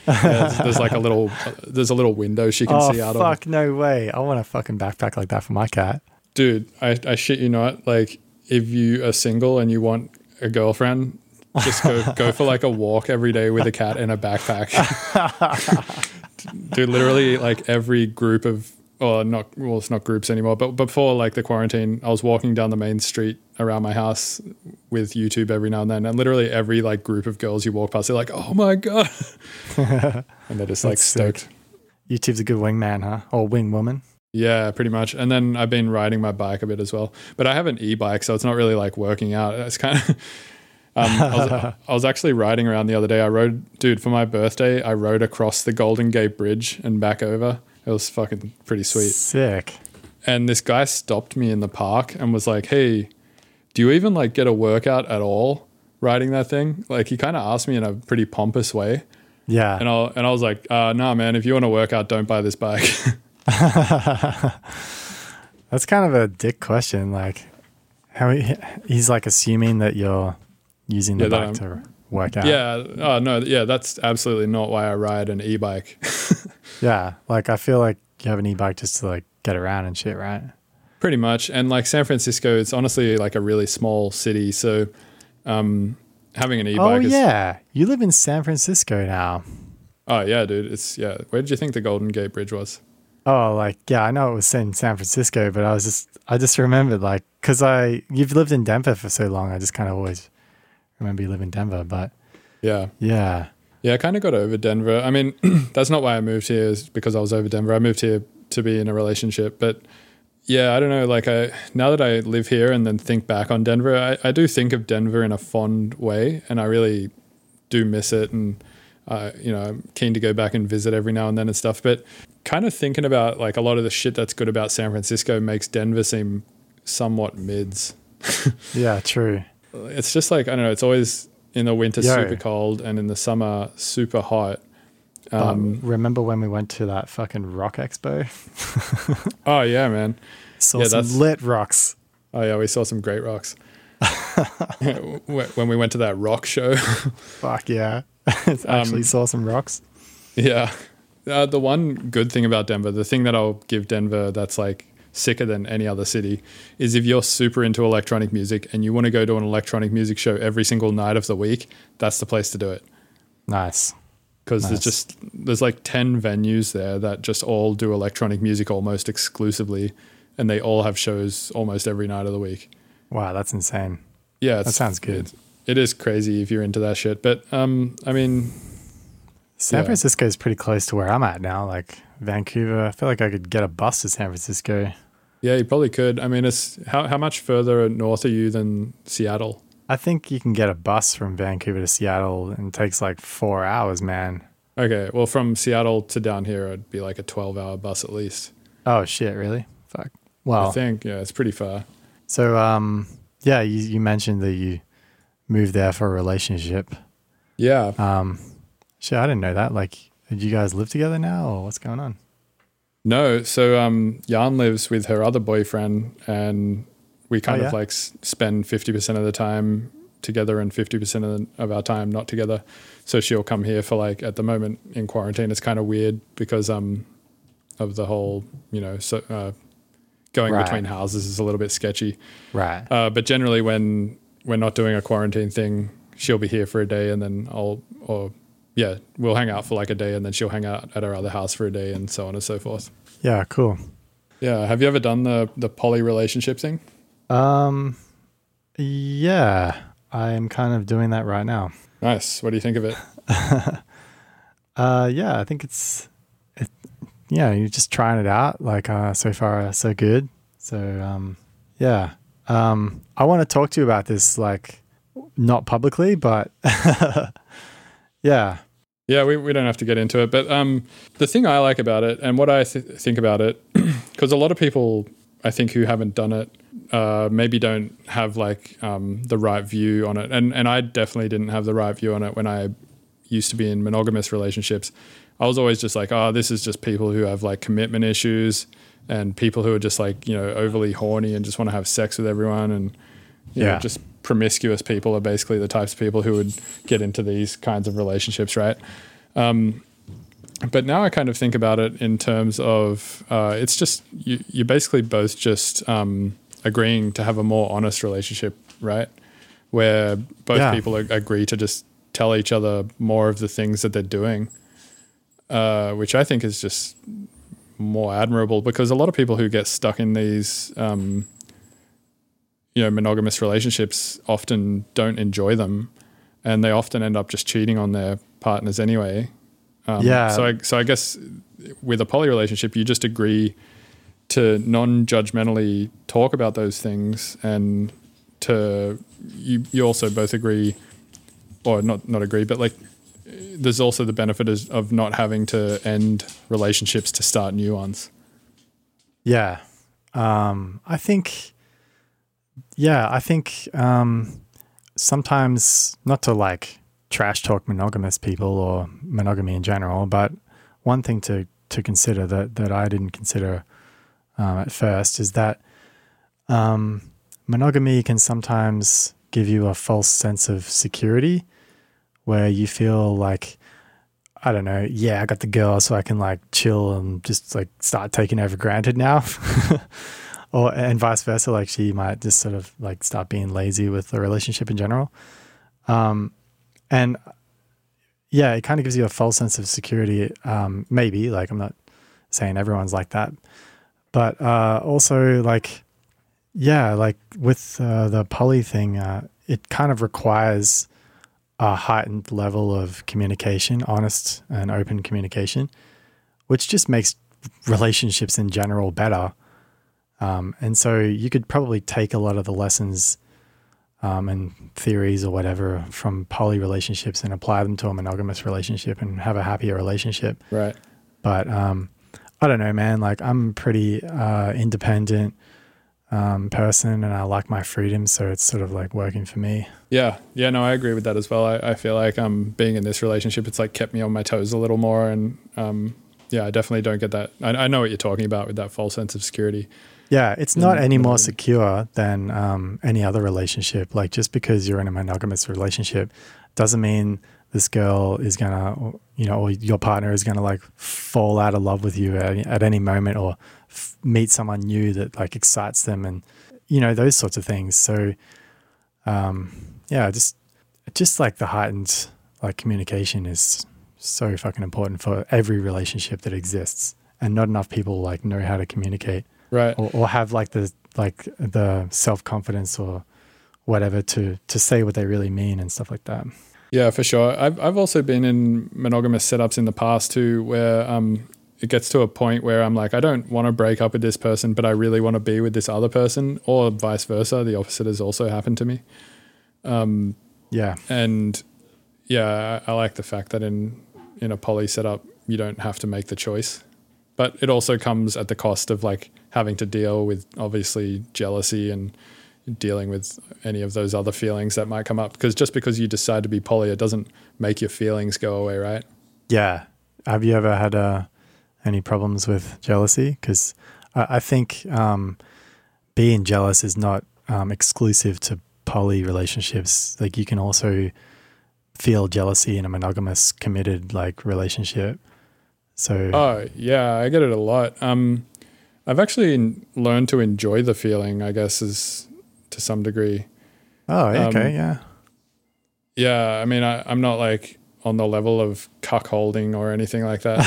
Yeah, there's like a little there's a little window she can see out of. Oh fuck, no way. I want a fucking backpack like that for my cat. Dude, I shit you not, like if you are single and you want a girlfriend, just go for like a walk every day with a cat in a backpack. Dude, literally like every group of well, it's not groups anymore, but before like the quarantine, I was walking down the main street around my house with YouTube every now and then. And literally every like group of girls you walk past, they're like, oh my God. And they're just like stoked. Sick. YouTube's a good wingman, huh? Or wingwoman. Yeah, pretty much. And then I've been riding my bike a bit as well, but I have an e-bike, so it's not really like working out. It's kind of, I was actually riding around the other day. I rode, dude, for my birthday, I rode across the Golden Gate Bridge and back over. It was fucking pretty sweet. Sick. And this guy stopped me in the park and was like, hey, do you even like get a workout at all riding that thing? Like he kind of asked me in a pretty pompous way. Yeah. And I was like, nah, man, if you want to work out, don't buy this bike. That's kind of a dick question. Like how he's like assuming that you're using the bike to work out. Yeah. Oh, no. Yeah. That's absolutely not why I ride an e-bike. Yeah, like I feel like you have an e-bike just to like get around and shit, right? Pretty much. And like San Francisco, it's honestly like a really small city. So having an e-bike is... Oh, yeah. You live in San Francisco now. Oh, yeah, dude. It's, yeah. Where did you think the Golden Gate Bridge was? Oh, like, yeah, I know it was in San Francisco, but I just remembered like, because you've lived in Denver for so long. I just kind of always remember you live in Denver, but... Yeah. Yeah. Yeah, I kind of got over Denver. I mean, that's not why I moved here, is because I was over Denver. I moved here to be in a relationship. But yeah, I don't know. Like now that I live here and then think back on Denver, I do think of Denver in a fond way and I really do miss it. And, you know, I'm keen to go back and visit every now and then and stuff. But kind of thinking about like a lot of the shit that's good about San Francisco makes Denver seem somewhat mids. Yeah, true. It's just like, I don't know, it's always... In the winter, super cold, and in the summer, super hot. Remember when we went to that fucking rock expo? Oh, yeah, man. Saw some lit rocks. Oh, yeah, we saw some great rocks. When we went to that rock show. Fuck, yeah. Actually saw some rocks. Yeah. The one good thing about Denver, the thing that I'll give Denver that's like sicker than any other city is if you're super into electronic music and you want to go to an electronic music show every single night of the week, that's the place to do it. Nice. Because there's like 10 venues there that just all do electronic music almost exclusively and they all have shows almost every night of the week. Wow, that's insane. Yeah. That sounds good. It is crazy if you're into that shit. But I mean... San Francisco is pretty close to where I'm at now, like Vancouver. I feel like I could get a bus to San Francisco. Yeah, you probably could. I mean, it's how much further north are you than Seattle? I think you can get a bus from Vancouver to Seattle and it takes like 4 hours, man. Okay, well, from Seattle to down here, it'd be like a 12-hour bus at least. Oh, shit, really? Fuck. Well, I think, yeah, it's pretty far. So, yeah, you mentioned that you moved there for a relationship. Yeah. Shit, I didn't know that. Like, do you guys live together now or what's going on? No, so Yarn lives with her other boyfriend, and we kind of like spend 50% of the time together and 50% of our time not together. So she'll come here for like, at the moment in quarantine, it's kind of weird because of the whole, you know, so going between houses is a little bit sketchy. Right. But generally when we're not doing a quarantine thing, she'll be here for a day and then we'll hang out for like a day and then she'll hang out at our other house for a day and so on and so forth. Yeah, cool. Yeah. Have you ever done the poly relationship thing? Yeah, I'm kind of doing that right now. Nice. What do you think of it? Yeah, I think it's you're just trying it out. Like, so far, so good. So, yeah. I want to talk to you about this, like, not publicly, but yeah. Yeah, we don't have to get into it. But the thing I like about it and what I think about it, because a lot of people, I think, who haven't done it, maybe don't have like the right view on it. And I definitely didn't have the right view on it when I used to be in monogamous relationships. I was always just like, oh, this is just people who have like commitment issues and people who are just like, you know, overly horny and just want to have sex with everyone. And, you know, just promiscuous people are basically the types of people who would get into these kinds of relationships, right? But now I kind of think about it in terms of it's just you're basically both just agreeing to have a more honest relationship, right? Where both people agree to just tell each other more of the things that they're doing, which I think is just more admirable because a lot of people who get stuck in these, you know, monogamous relationships often don't enjoy them and they often end up just cheating on their partners anyway. So I guess with a poly relationship, you just agree to non-judgmentally talk about those things and to you also both agree or not agree, but like there's also the benefit of not having to end relationships to start new ones. Yeah. I think sometimes, not to like trash talk monogamous people or monogamy in general, but one thing to consider that I didn't consider at first is that monogamy can sometimes give you a false sense of security where you feel like, I don't know, yeah, I got the girl so I can like chill and just like start taking her for granted now. Or and vice versa, like she might just sort of like start being lazy with the relationship in general. And yeah, it kind of gives you a false sense of security, maybe, like I'm not saying everyone's like that. But also like, yeah, like with the poly thing, it kind of requires a heightened level of communication, honest and open communication, which just makes relationships in general better. And so you could probably take a lot of the lessons and theories or whatever from poly relationships and apply them to a monogamous relationship and have a happier relationship. Right. But I don't know, man, like I'm a pretty independent person and I like my freedom. So it's sort of like working for me. Yeah. Yeah, no, I agree with that as well. I feel like being in this relationship, it's like kept me on my toes a little more. And yeah, I definitely don't get that. I know what you're talking about with that false sense of security. Yeah, it's not any more secure than any other relationship. Like just because you're in a monogamous relationship doesn't mean this girl is going to, you know, or your partner is going to like fall out of love with you at any moment or meet someone new that like excites them and, you know, those sorts of things. So, yeah, just like the heightened like communication is so fucking important for every relationship that exists and not enough people like know how to communicate. Right. Or have like the self-confidence or whatever to say what they really mean and stuff like that. Yeah, for sure. I've also been in monogamous setups in the past too where it gets to a point where I'm like, I don't want to break up with this person, but I really want to be with this other person or vice versa. The opposite has also happened to me. Yeah. And yeah, I like the fact that in a poly setup, you don't have to make the choice. But it also comes at the cost of like having to deal with obviously jealousy and dealing with any of those other feelings that might come up. Because just because you decide to be poly, it doesn't make your feelings go away, right? Yeah. Have you ever had a Any problems with jealousy? Because I think being jealous is not exclusive to poly relationships. Like, you can also feel jealousy in a monogamous, committed, like, relationship. So I get it a lot. I've actually learned to enjoy the feeling, I guess, is to some degree. Oh, okay, yeah. Yeah, I mean, I'm not, like, on the level of cuckolding or anything like that.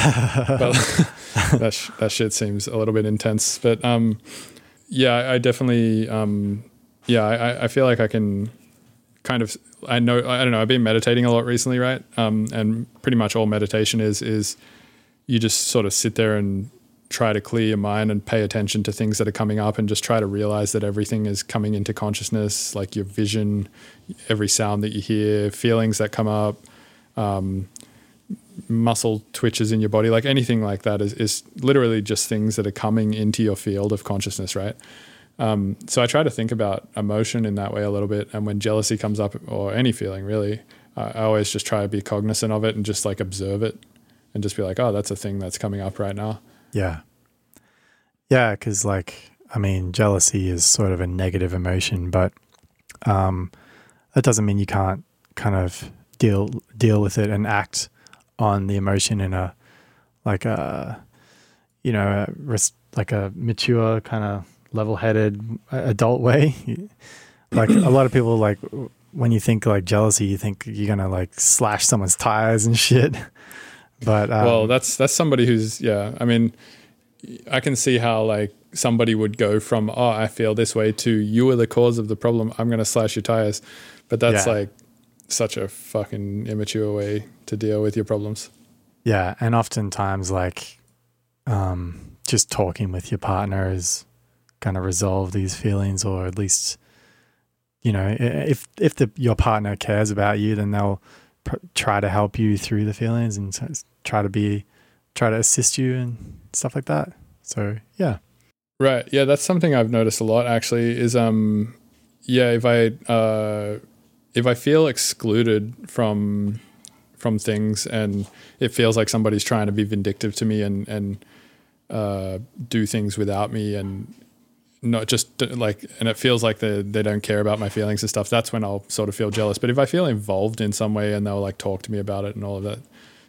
But that shit seems a little bit intense. But, yeah, I definitely, I feel like I can kind of, I don't know, I've been meditating a lot recently, right? And pretty much all meditation is you just sort of sit there and try to clear your mind and pay attention to things that are coming up and just try to realize that everything is coming into consciousness, like your vision, every sound that you hear, feelings that come up, muscle twitches in your body, like anything like that is literally just things that are coming into your field of consciousness, right? So I try to think about emotion in that way a little bit. And when jealousy comes up, or any feeling really, I always just try to be cognizant of it and just like observe it and just be like, oh, that's a thing that's coming up right now. Yeah. Yeah. Cause like, I mean, jealousy is sort of a negative emotion, but, that doesn't mean you can't kind of deal with it and act on the emotion in a, like a, you know, like a mature kind of level-headed adult way. Like a lot of people, like when you think like jealousy, you think you're going to like slash someone's tires and shit. But well, that's somebody who's, yeah, I mean, I can see how like somebody would go from, oh, I feel this way, to you are the cause of the problem, I'm going to slash your tires. But that's like such a fucking immature way to deal with your problems. Yeah. And oftentimes like just talking with your partner is going to resolve these feelings, or at least, you know, if your partner cares about you, then they'll try to help you through the feelings and try to assist you and stuff like that. So yeah. Right. Yeah. That's something I've noticed a lot actually is, if I feel excluded from things and it feels like somebody's trying to be vindictive to me and do things without me and not just like, and it feels like they don't care about my feelings and stuff, that's when I'll sort of feel jealous. But if I feel involved in some way and they'll like talk to me about it and all of that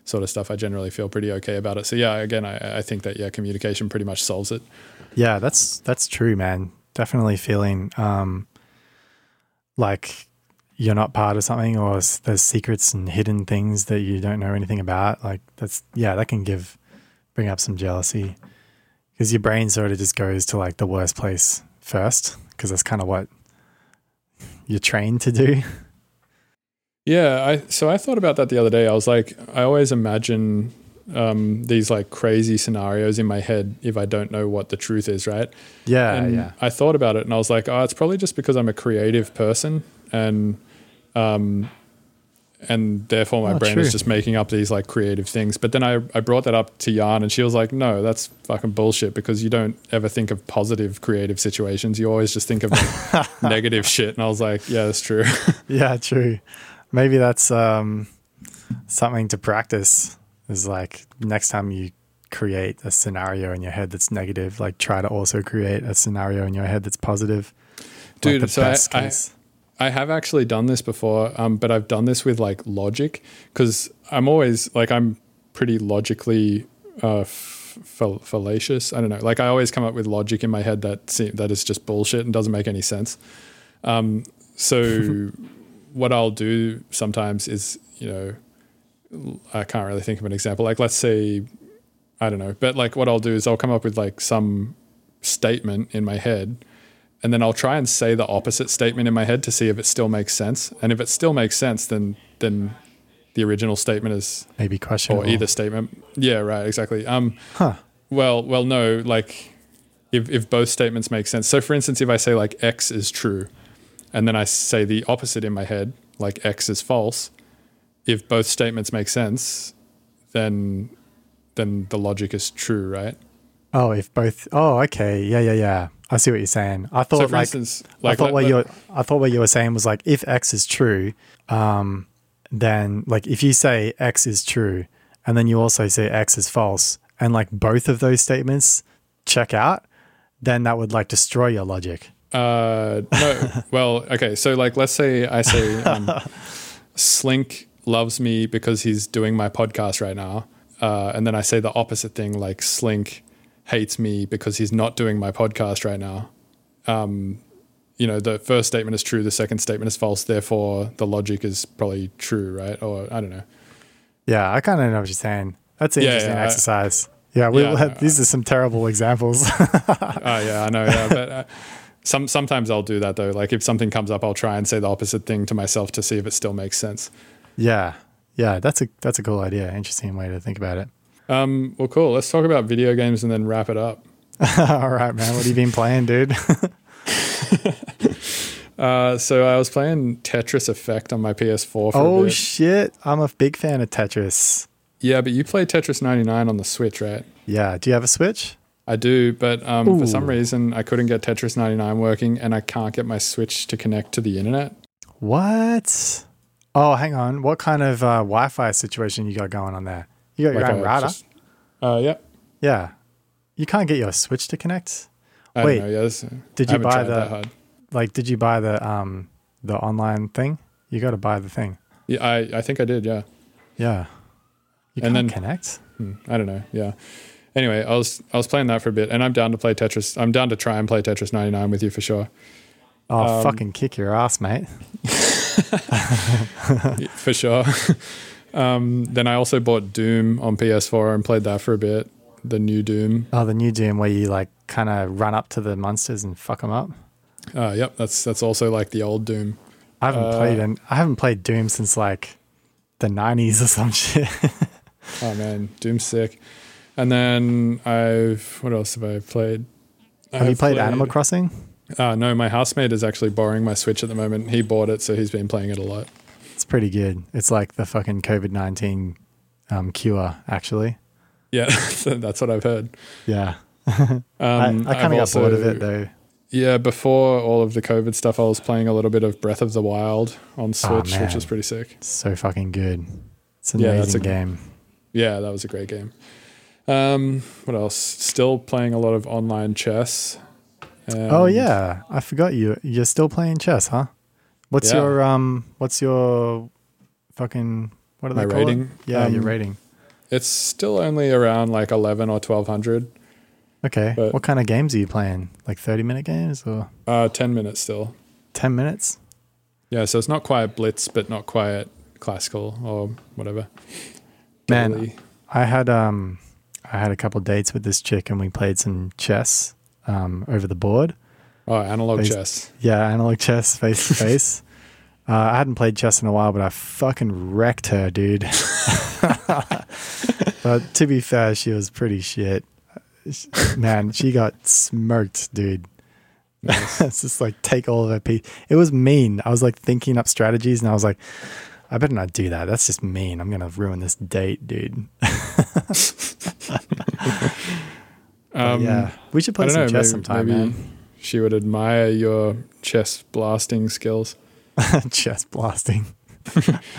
sort of stuff, I generally feel pretty okay about it. So yeah, again, I think that, yeah, communication pretty much solves it. Yeah, that's true, man. Definitely feeling like you're not part of something, or there's secrets and hidden things that you don't know anything about. Like that can bring up some jealousy. Because your brain sort of just goes to like the worst place first, because that's kind of what you're trained to do. Yeah. So I thought about that the other day. I was like, I always imagine these like crazy scenarios in my head if I don't know what the truth is, right? Yeah. And yeah, I thought about it and I was like, oh, it's probably just because I'm a creative person and therefore my brain is just making up these like creative things. But then I brought that up to Yarn and she was like, no, that's fucking bullshit, because you don't ever think of positive creative situations. You always just think of like negative shit. And I was like, yeah, that's true. Yeah, true. Maybe that's something to practice, is like next time you create a scenario in your head that's negative, like try to also create a scenario in your head that's positive. Dude, like I have actually done this before, but I've done this with like logic, because I'm always like, I'm pretty logically fallacious. I don't know. Like I always come up with logic in my head that is just bullshit and doesn't make any sense. So what I'll do sometimes is, you know, I can't really think of an example. Like let's say, I don't know, but like what I'll do is I'll come up with like some statement in my head, and then I'll try and say the opposite statement in my head to see if it still makes sense. And if it still makes sense, then the original statement is maybe questionable. Or either statement. Yeah, right, exactly. Well, no, like if both statements make sense. So for instance, if I say like X is true, and then I say the opposite in my head, like X is false, if both statements make sense, then the logic is true, right? Oh, if both. Oh, okay. Yeah. I see what you're saying. I thought, so for like, instance, like, I thought what you were saying was like, if X is true, then like if you say X is true and then you also say X is false, and like both of those statements check out, then that would like destroy your logic. No. Well, okay. So like, let's say I say Slynk loves me because he's doing my podcast right now. And then I say the opposite thing, like Slynk hates me because he's not doing my podcast right now. You know, the first statement is true. The second statement is false. Therefore, the logic is probably true, right? Or I don't know. Yeah, I kind of know what you're saying. That's an interesting exercise. These are some terrible examples. I know. Yeah, but sometimes I'll do that though. Like if something comes up, I'll try and say the opposite thing to myself to see if it still makes sense. Yeah, that's a cool idea. Interesting way to think about it. Well, cool. Let's talk about video games and then wrap it up. All right, man. What have you been playing, dude? So I was playing Tetris Effect on my PS4 for a bit. Oh, shit. I'm a big fan of Tetris. Yeah, but you play Tetris 99 on the Switch, right? Yeah. Do you have a Switch? I do, but for some reason, I couldn't get Tetris 99 working, and I can't get my Switch to connect to the internet. What? Oh, hang on. What kind of Wi-Fi situation you got going on there? You got your own router? Yeah. You can't get your Switch to connect? Wait, I don't know. Did you buy the... Like, did you buy the online thing? You got to buy the thing. Yeah, I think I did. Yeah. You can connect. I don't know. Yeah. Anyway, I was playing that for a bit, and I'm down to play Tetris. I'm down to try and play Tetris 99 with you for sure. Oh, fucking kick your ass, mate. For sure. Then I also bought Doom on PS4 and played that for a bit. The new Doom. Oh, the new Doom where you like kind of run up to the monsters and fuck them up. Yep, that's also like the old Doom. I haven't played Doom since like the 90s or some shit. Oh man, Doom's sick. And then what else have I played? Have you played Animal Crossing? No, my housemate is actually borrowing my Switch at the moment. He bought it, so he's been playing it a lot. It's pretty good. It's like the fucking COVID-19 cure, actually. Yeah, that's what I've heard. Yeah. I kind of got bored of it though. Yeah, before all of the COVID stuff, I was playing a little bit of Breath of the Wild on Switch, which is pretty sick. So fucking good. It's an amazing game. Yeah, that was a great game. What else? Still playing a lot of online chess. Oh yeah, I forgot you. You're still playing chess, huh? What's your fucking? What are they called? Rating? Yeah, your rating. It's still only around like 11 or 1200. Okay. But what kind of games are you playing? Like 30-minute games or? 10 minutes still. 10 minutes? Yeah, so it's not quite Blitz, but not quite classical or whatever. Man, Italy. I had a couple dates with this chick and we played some chess over the board. Oh, analog chess. Yeah, analog chess, face-to-face. I hadn't played chess in a while, but I fucking wrecked her, dude. But to be fair, she was pretty shit. Man, she got smoked, dude. Nice. It's just like take all of her piece. It was mean. I was like thinking up strategies and I was like, I better not do that. That's just mean. I'm going to ruin this date, dude. Yeah, we should play some chess sometime, man. She would admire your chess blasting skills. Chess blasting.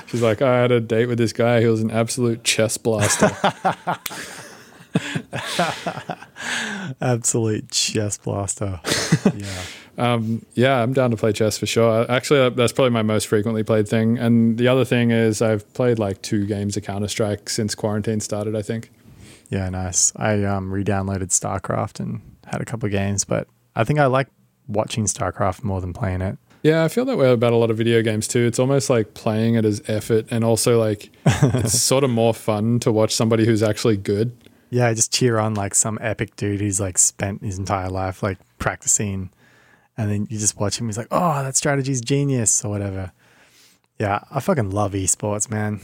She's like, I had a date with this guy. He was an absolute chess blaster. Absolute chess blaster. Yeah. I'm down to play chess for sure. Actually, that's probably my most frequently played thing. And the other thing is I've played like 2 games of Counter-Strike since quarantine started, I think. Yeah, nice. I re-downloaded StarCraft and had a couple of games, but I think I like watching StarCraft more than playing it. Yeah, I feel that way about a lot of video games too. It's almost like playing it as effort, and also like it's sort of more fun to watch somebody who's actually good. Yeah, I just cheer on like some epic dude who's like spent his entire life like practicing, and then you just watch him. He's like, oh, that strategy's genius or whatever. Yeah, I fucking love esports, man.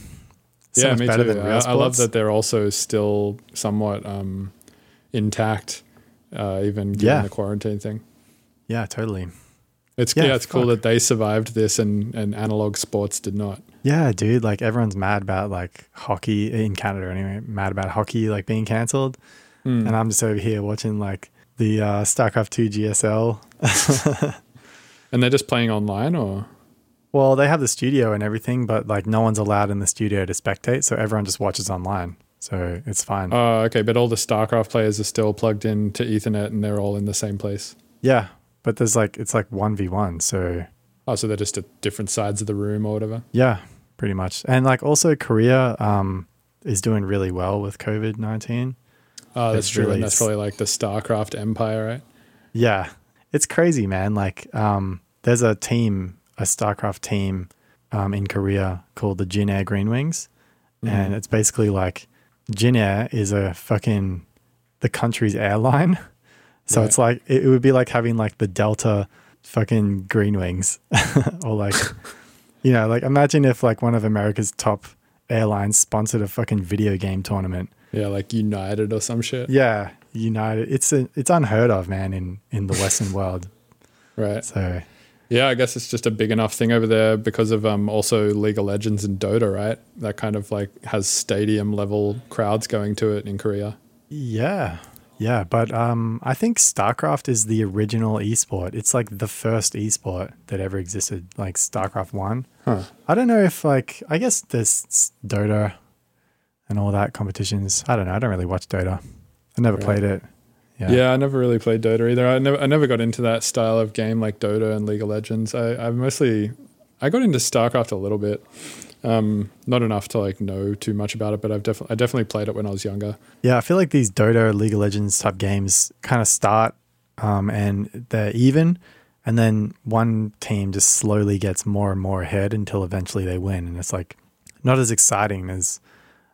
So much better than real sports. I love that they're also still somewhat intact, even given the quarantine thing. Yeah, totally. It's cool that they survived this and analog sports did not. Yeah, dude, like everyone's mad about like hockey in Canada anyway, mad about hockey like being cancelled. Mm. And I'm just over here watching like the StarCraft II GSL. And they're just playing online or? Well, they have the studio and everything, but like no one's allowed in the studio to spectate. So everyone just watches online. So it's fine. Oh, okay. But all the StarCraft players are still plugged in to Ethernet and they're all in the same place. Yeah. But there's like, it's like 1v1. So. Oh, so they're just at different sides of the room or whatever? Yeah, pretty much. And like also Korea is doing really well with COVID-19. Oh, that's true. Really, and that's probably like the StarCraft empire, right? Yeah. It's crazy, man. Like there's a team, a StarCraft team in Korea called the Jin Air Green Wings. Mm-hmm. And it's basically like Jin Air is a fucking, the country's airline. So yeah. It's like, it would be like having like the Delta fucking Green Wings or like, you know, like imagine if like one of America's top airlines sponsored a fucking video game tournament. Yeah. Like United or some shit. Yeah. United. It's unheard of, man, in the Western world. Right. So yeah, I guess it's just a big enough thing over there because of also League of Legends and Dota, right? That kind of like has stadium level crowds going to it in Korea. Yeah. Yeah. But I think StarCraft is the original esport. It's like the first esport that ever existed, like StarCraft 1. Huh. I don't know if like, I guess there's Dota and all that competitions. I don't know. I don't really watch Dota. I never played it. Yeah, I never really played Dota either. I never got into that style of game like Dota and League of Legends. I got into StarCraft a little bit, not enough to like know too much about it, but I definitely played it when I was younger. Yeah, I feel like these Dota, League of Legends type games kind of start and they're even, and then one team just slowly gets more and more ahead until eventually they win, and it's like not as exciting as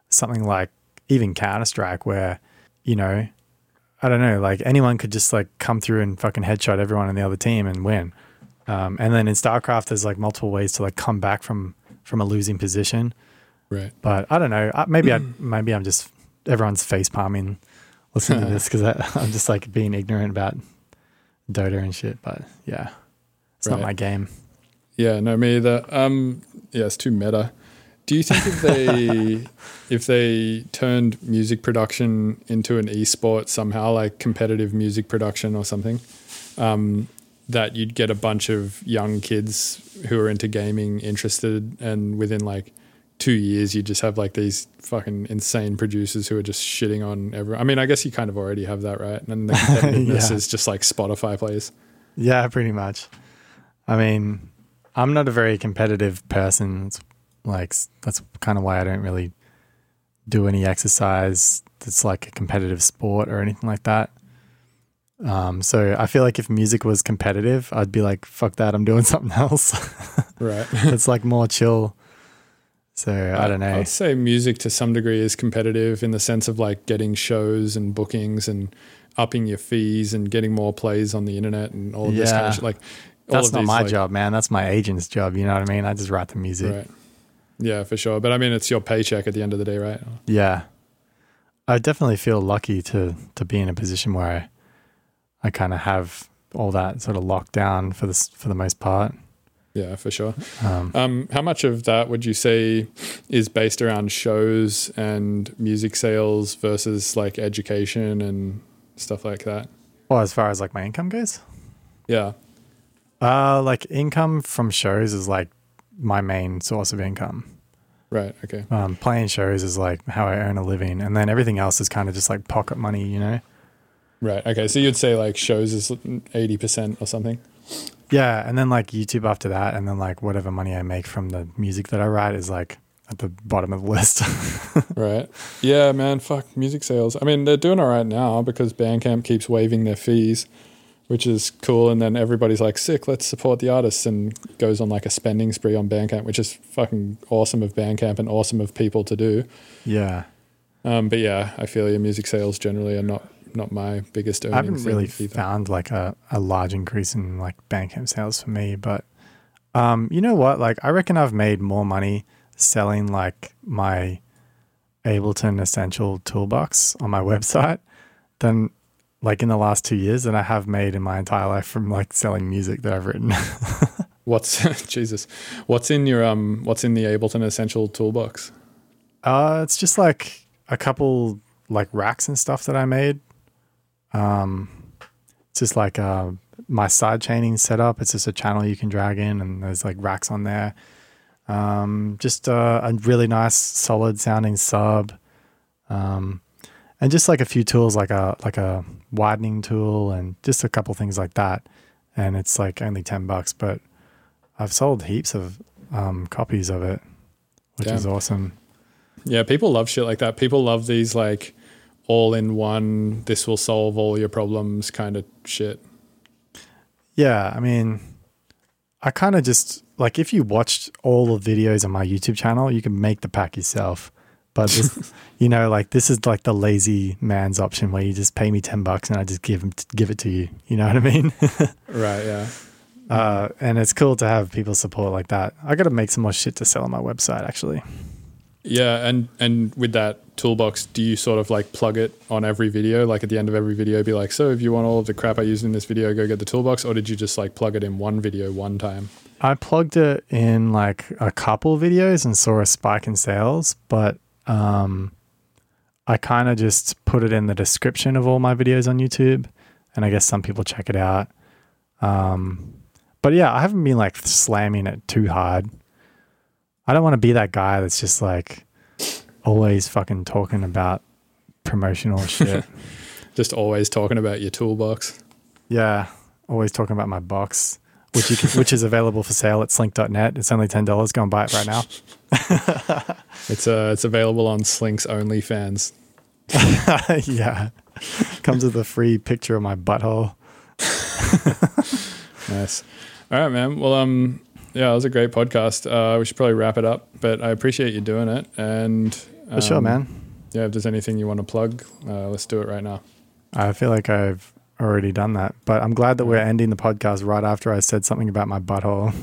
something like even Counter-Strike where, you know, I don't know, like anyone could just like come through and fucking headshot everyone on the other team and win. And then in StarCraft, there's like multiple ways to like come back from a losing position. Right. But I don't know. Maybe I'm just, everyone's face palming listening to this because I'm just like being ignorant about Dota and shit. But yeah, it's not my game. Yeah, no, me either. Yeah, it's too meta. Do you think if they turned music production into an esport somehow, like competitive music production or something, that you'd get a bunch of young kids who are into gaming interested, and within like 2 years you just have like these fucking insane producers who are just shitting on everyone? I mean, I guess you kind of already have that, right? And the competitiveness is just like Spotify plays. Yeah, pretty much. I mean, I'm not a very competitive person. Like that's kind of why I don't really do any exercise that's like a competitive sport or anything like that. So I feel like if music was competitive, I'd be like, fuck that, I'm doing something else. Right. It's like more chill. So I don't know. I'd say music to some degree is competitive in the sense of like getting shows and bookings and upping your fees and getting more plays on the internet and all of this kind of shit. Like, that's not my job, man. That's my agent's job. You know what I mean? I just write the music. Right. Yeah, for sure. But I mean, it's your paycheck at the end of the day, right? Yeah. I definitely feel lucky to be in a position where I kind of have all that sort of locked down for the most part. Yeah, for sure. How much of that would you say is based around shows and music sales versus like education and stuff like that? Well, as far as like my income goes? Yeah. Like income from shows is like my main source of income. Right. Okay. Playing shows is like how I earn a living, and then everything else is kind of just like pocket money, you know? Right. Okay. So you'd say like shows is 80% or something. Yeah. And then like YouTube after that. And then like whatever money I make from the music that I write is like at the bottom of the list. Right. Yeah, man. Fuck music sales. I mean, they're doing all right now because Bandcamp keeps waiving their fees, which is cool. And then everybody's like, sick, let's support the artists, and goes on like a spending spree on Bandcamp, which is fucking awesome of Bandcamp and awesome of people to do. Yeah. But yeah, I feel your music sales generally are not my biggest earnings. I haven't really found like a large increase in like Bandcamp sales for me, but you know what? Like I reckon I've made more money selling like my Ableton Essential Toolbox on my website than like in the last 2 years that I have made in my entire life from like selling music that I've written. What's in your, what's in the Ableton Essential Toolbox? It's just like a couple like racks and stuff that I made. It's just like, my side chaining setup. It's just a channel you can drag in and there's like racks on there. Just, a really nice solid sounding sub, And just like a few tools, like a widening tool and just a couple things like that. And it's like only $10, but I've sold heaps of copies of it, which is awesome. Yeah, people love shit like that. People love these like all in one, this will solve all your problems kind of shit. Yeah, I mean, I kind of just like, if you watched all the videos on my YouTube channel, you can make the pack yourself. But this, you know, like this is like the lazy man's option where you just pay me $10 and I just give it to you. You know what I mean? Right. Yeah. And it's cool to have people support like that. I got to make some more shit to sell on my website, actually. Yeah, and with that toolbox, do you sort of like plug it on every video? Like at the end of every video, be like, so if you want all of the crap I used in this video, go get the toolbox? Or did you just like plug it in one video one time? I plugged it in like a couple videos and saw a spike in sales, but I kind of just put it in the description of all my videos on YouTube, and I guess some people check it out. But yeah, I haven't been like slamming it too hard. I don't want to be that guy that's just like always fucking talking about promotional shit. Just always talking about your toolbox. Yeah, always talking about my box, which you can, which is available for sale at slynk.net. It's only $10. Go and buy it right now. It's available on Slink's OnlyFans. Yeah, comes with a free picture of my butthole. Nice. All right, man. Well, yeah, it was a great podcast. We should probably wrap it up, but I appreciate you doing it. And for sure, man. Yeah, if there's anything you want to plug, let's do it right now. I feel like I've already done that, but I'm glad that we're ending the podcast right after I said something about my butthole.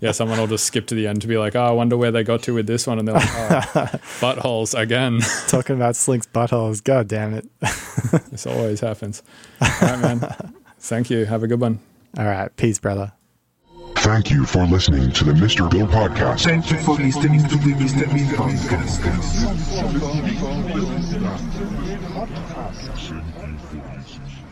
Yeah, someone will just skip to the end to be like, oh, I wonder where they got to with this one. And they're like, oh, buttholes again. Talking about Slink's buttholes. God damn it. This always happens. All right, man. Thank you. Have a good one. All right. Peace, brother. Thank you for listening to the Mr. Bill Podcast. Thank you for listening to the Mr. Bill Podcast.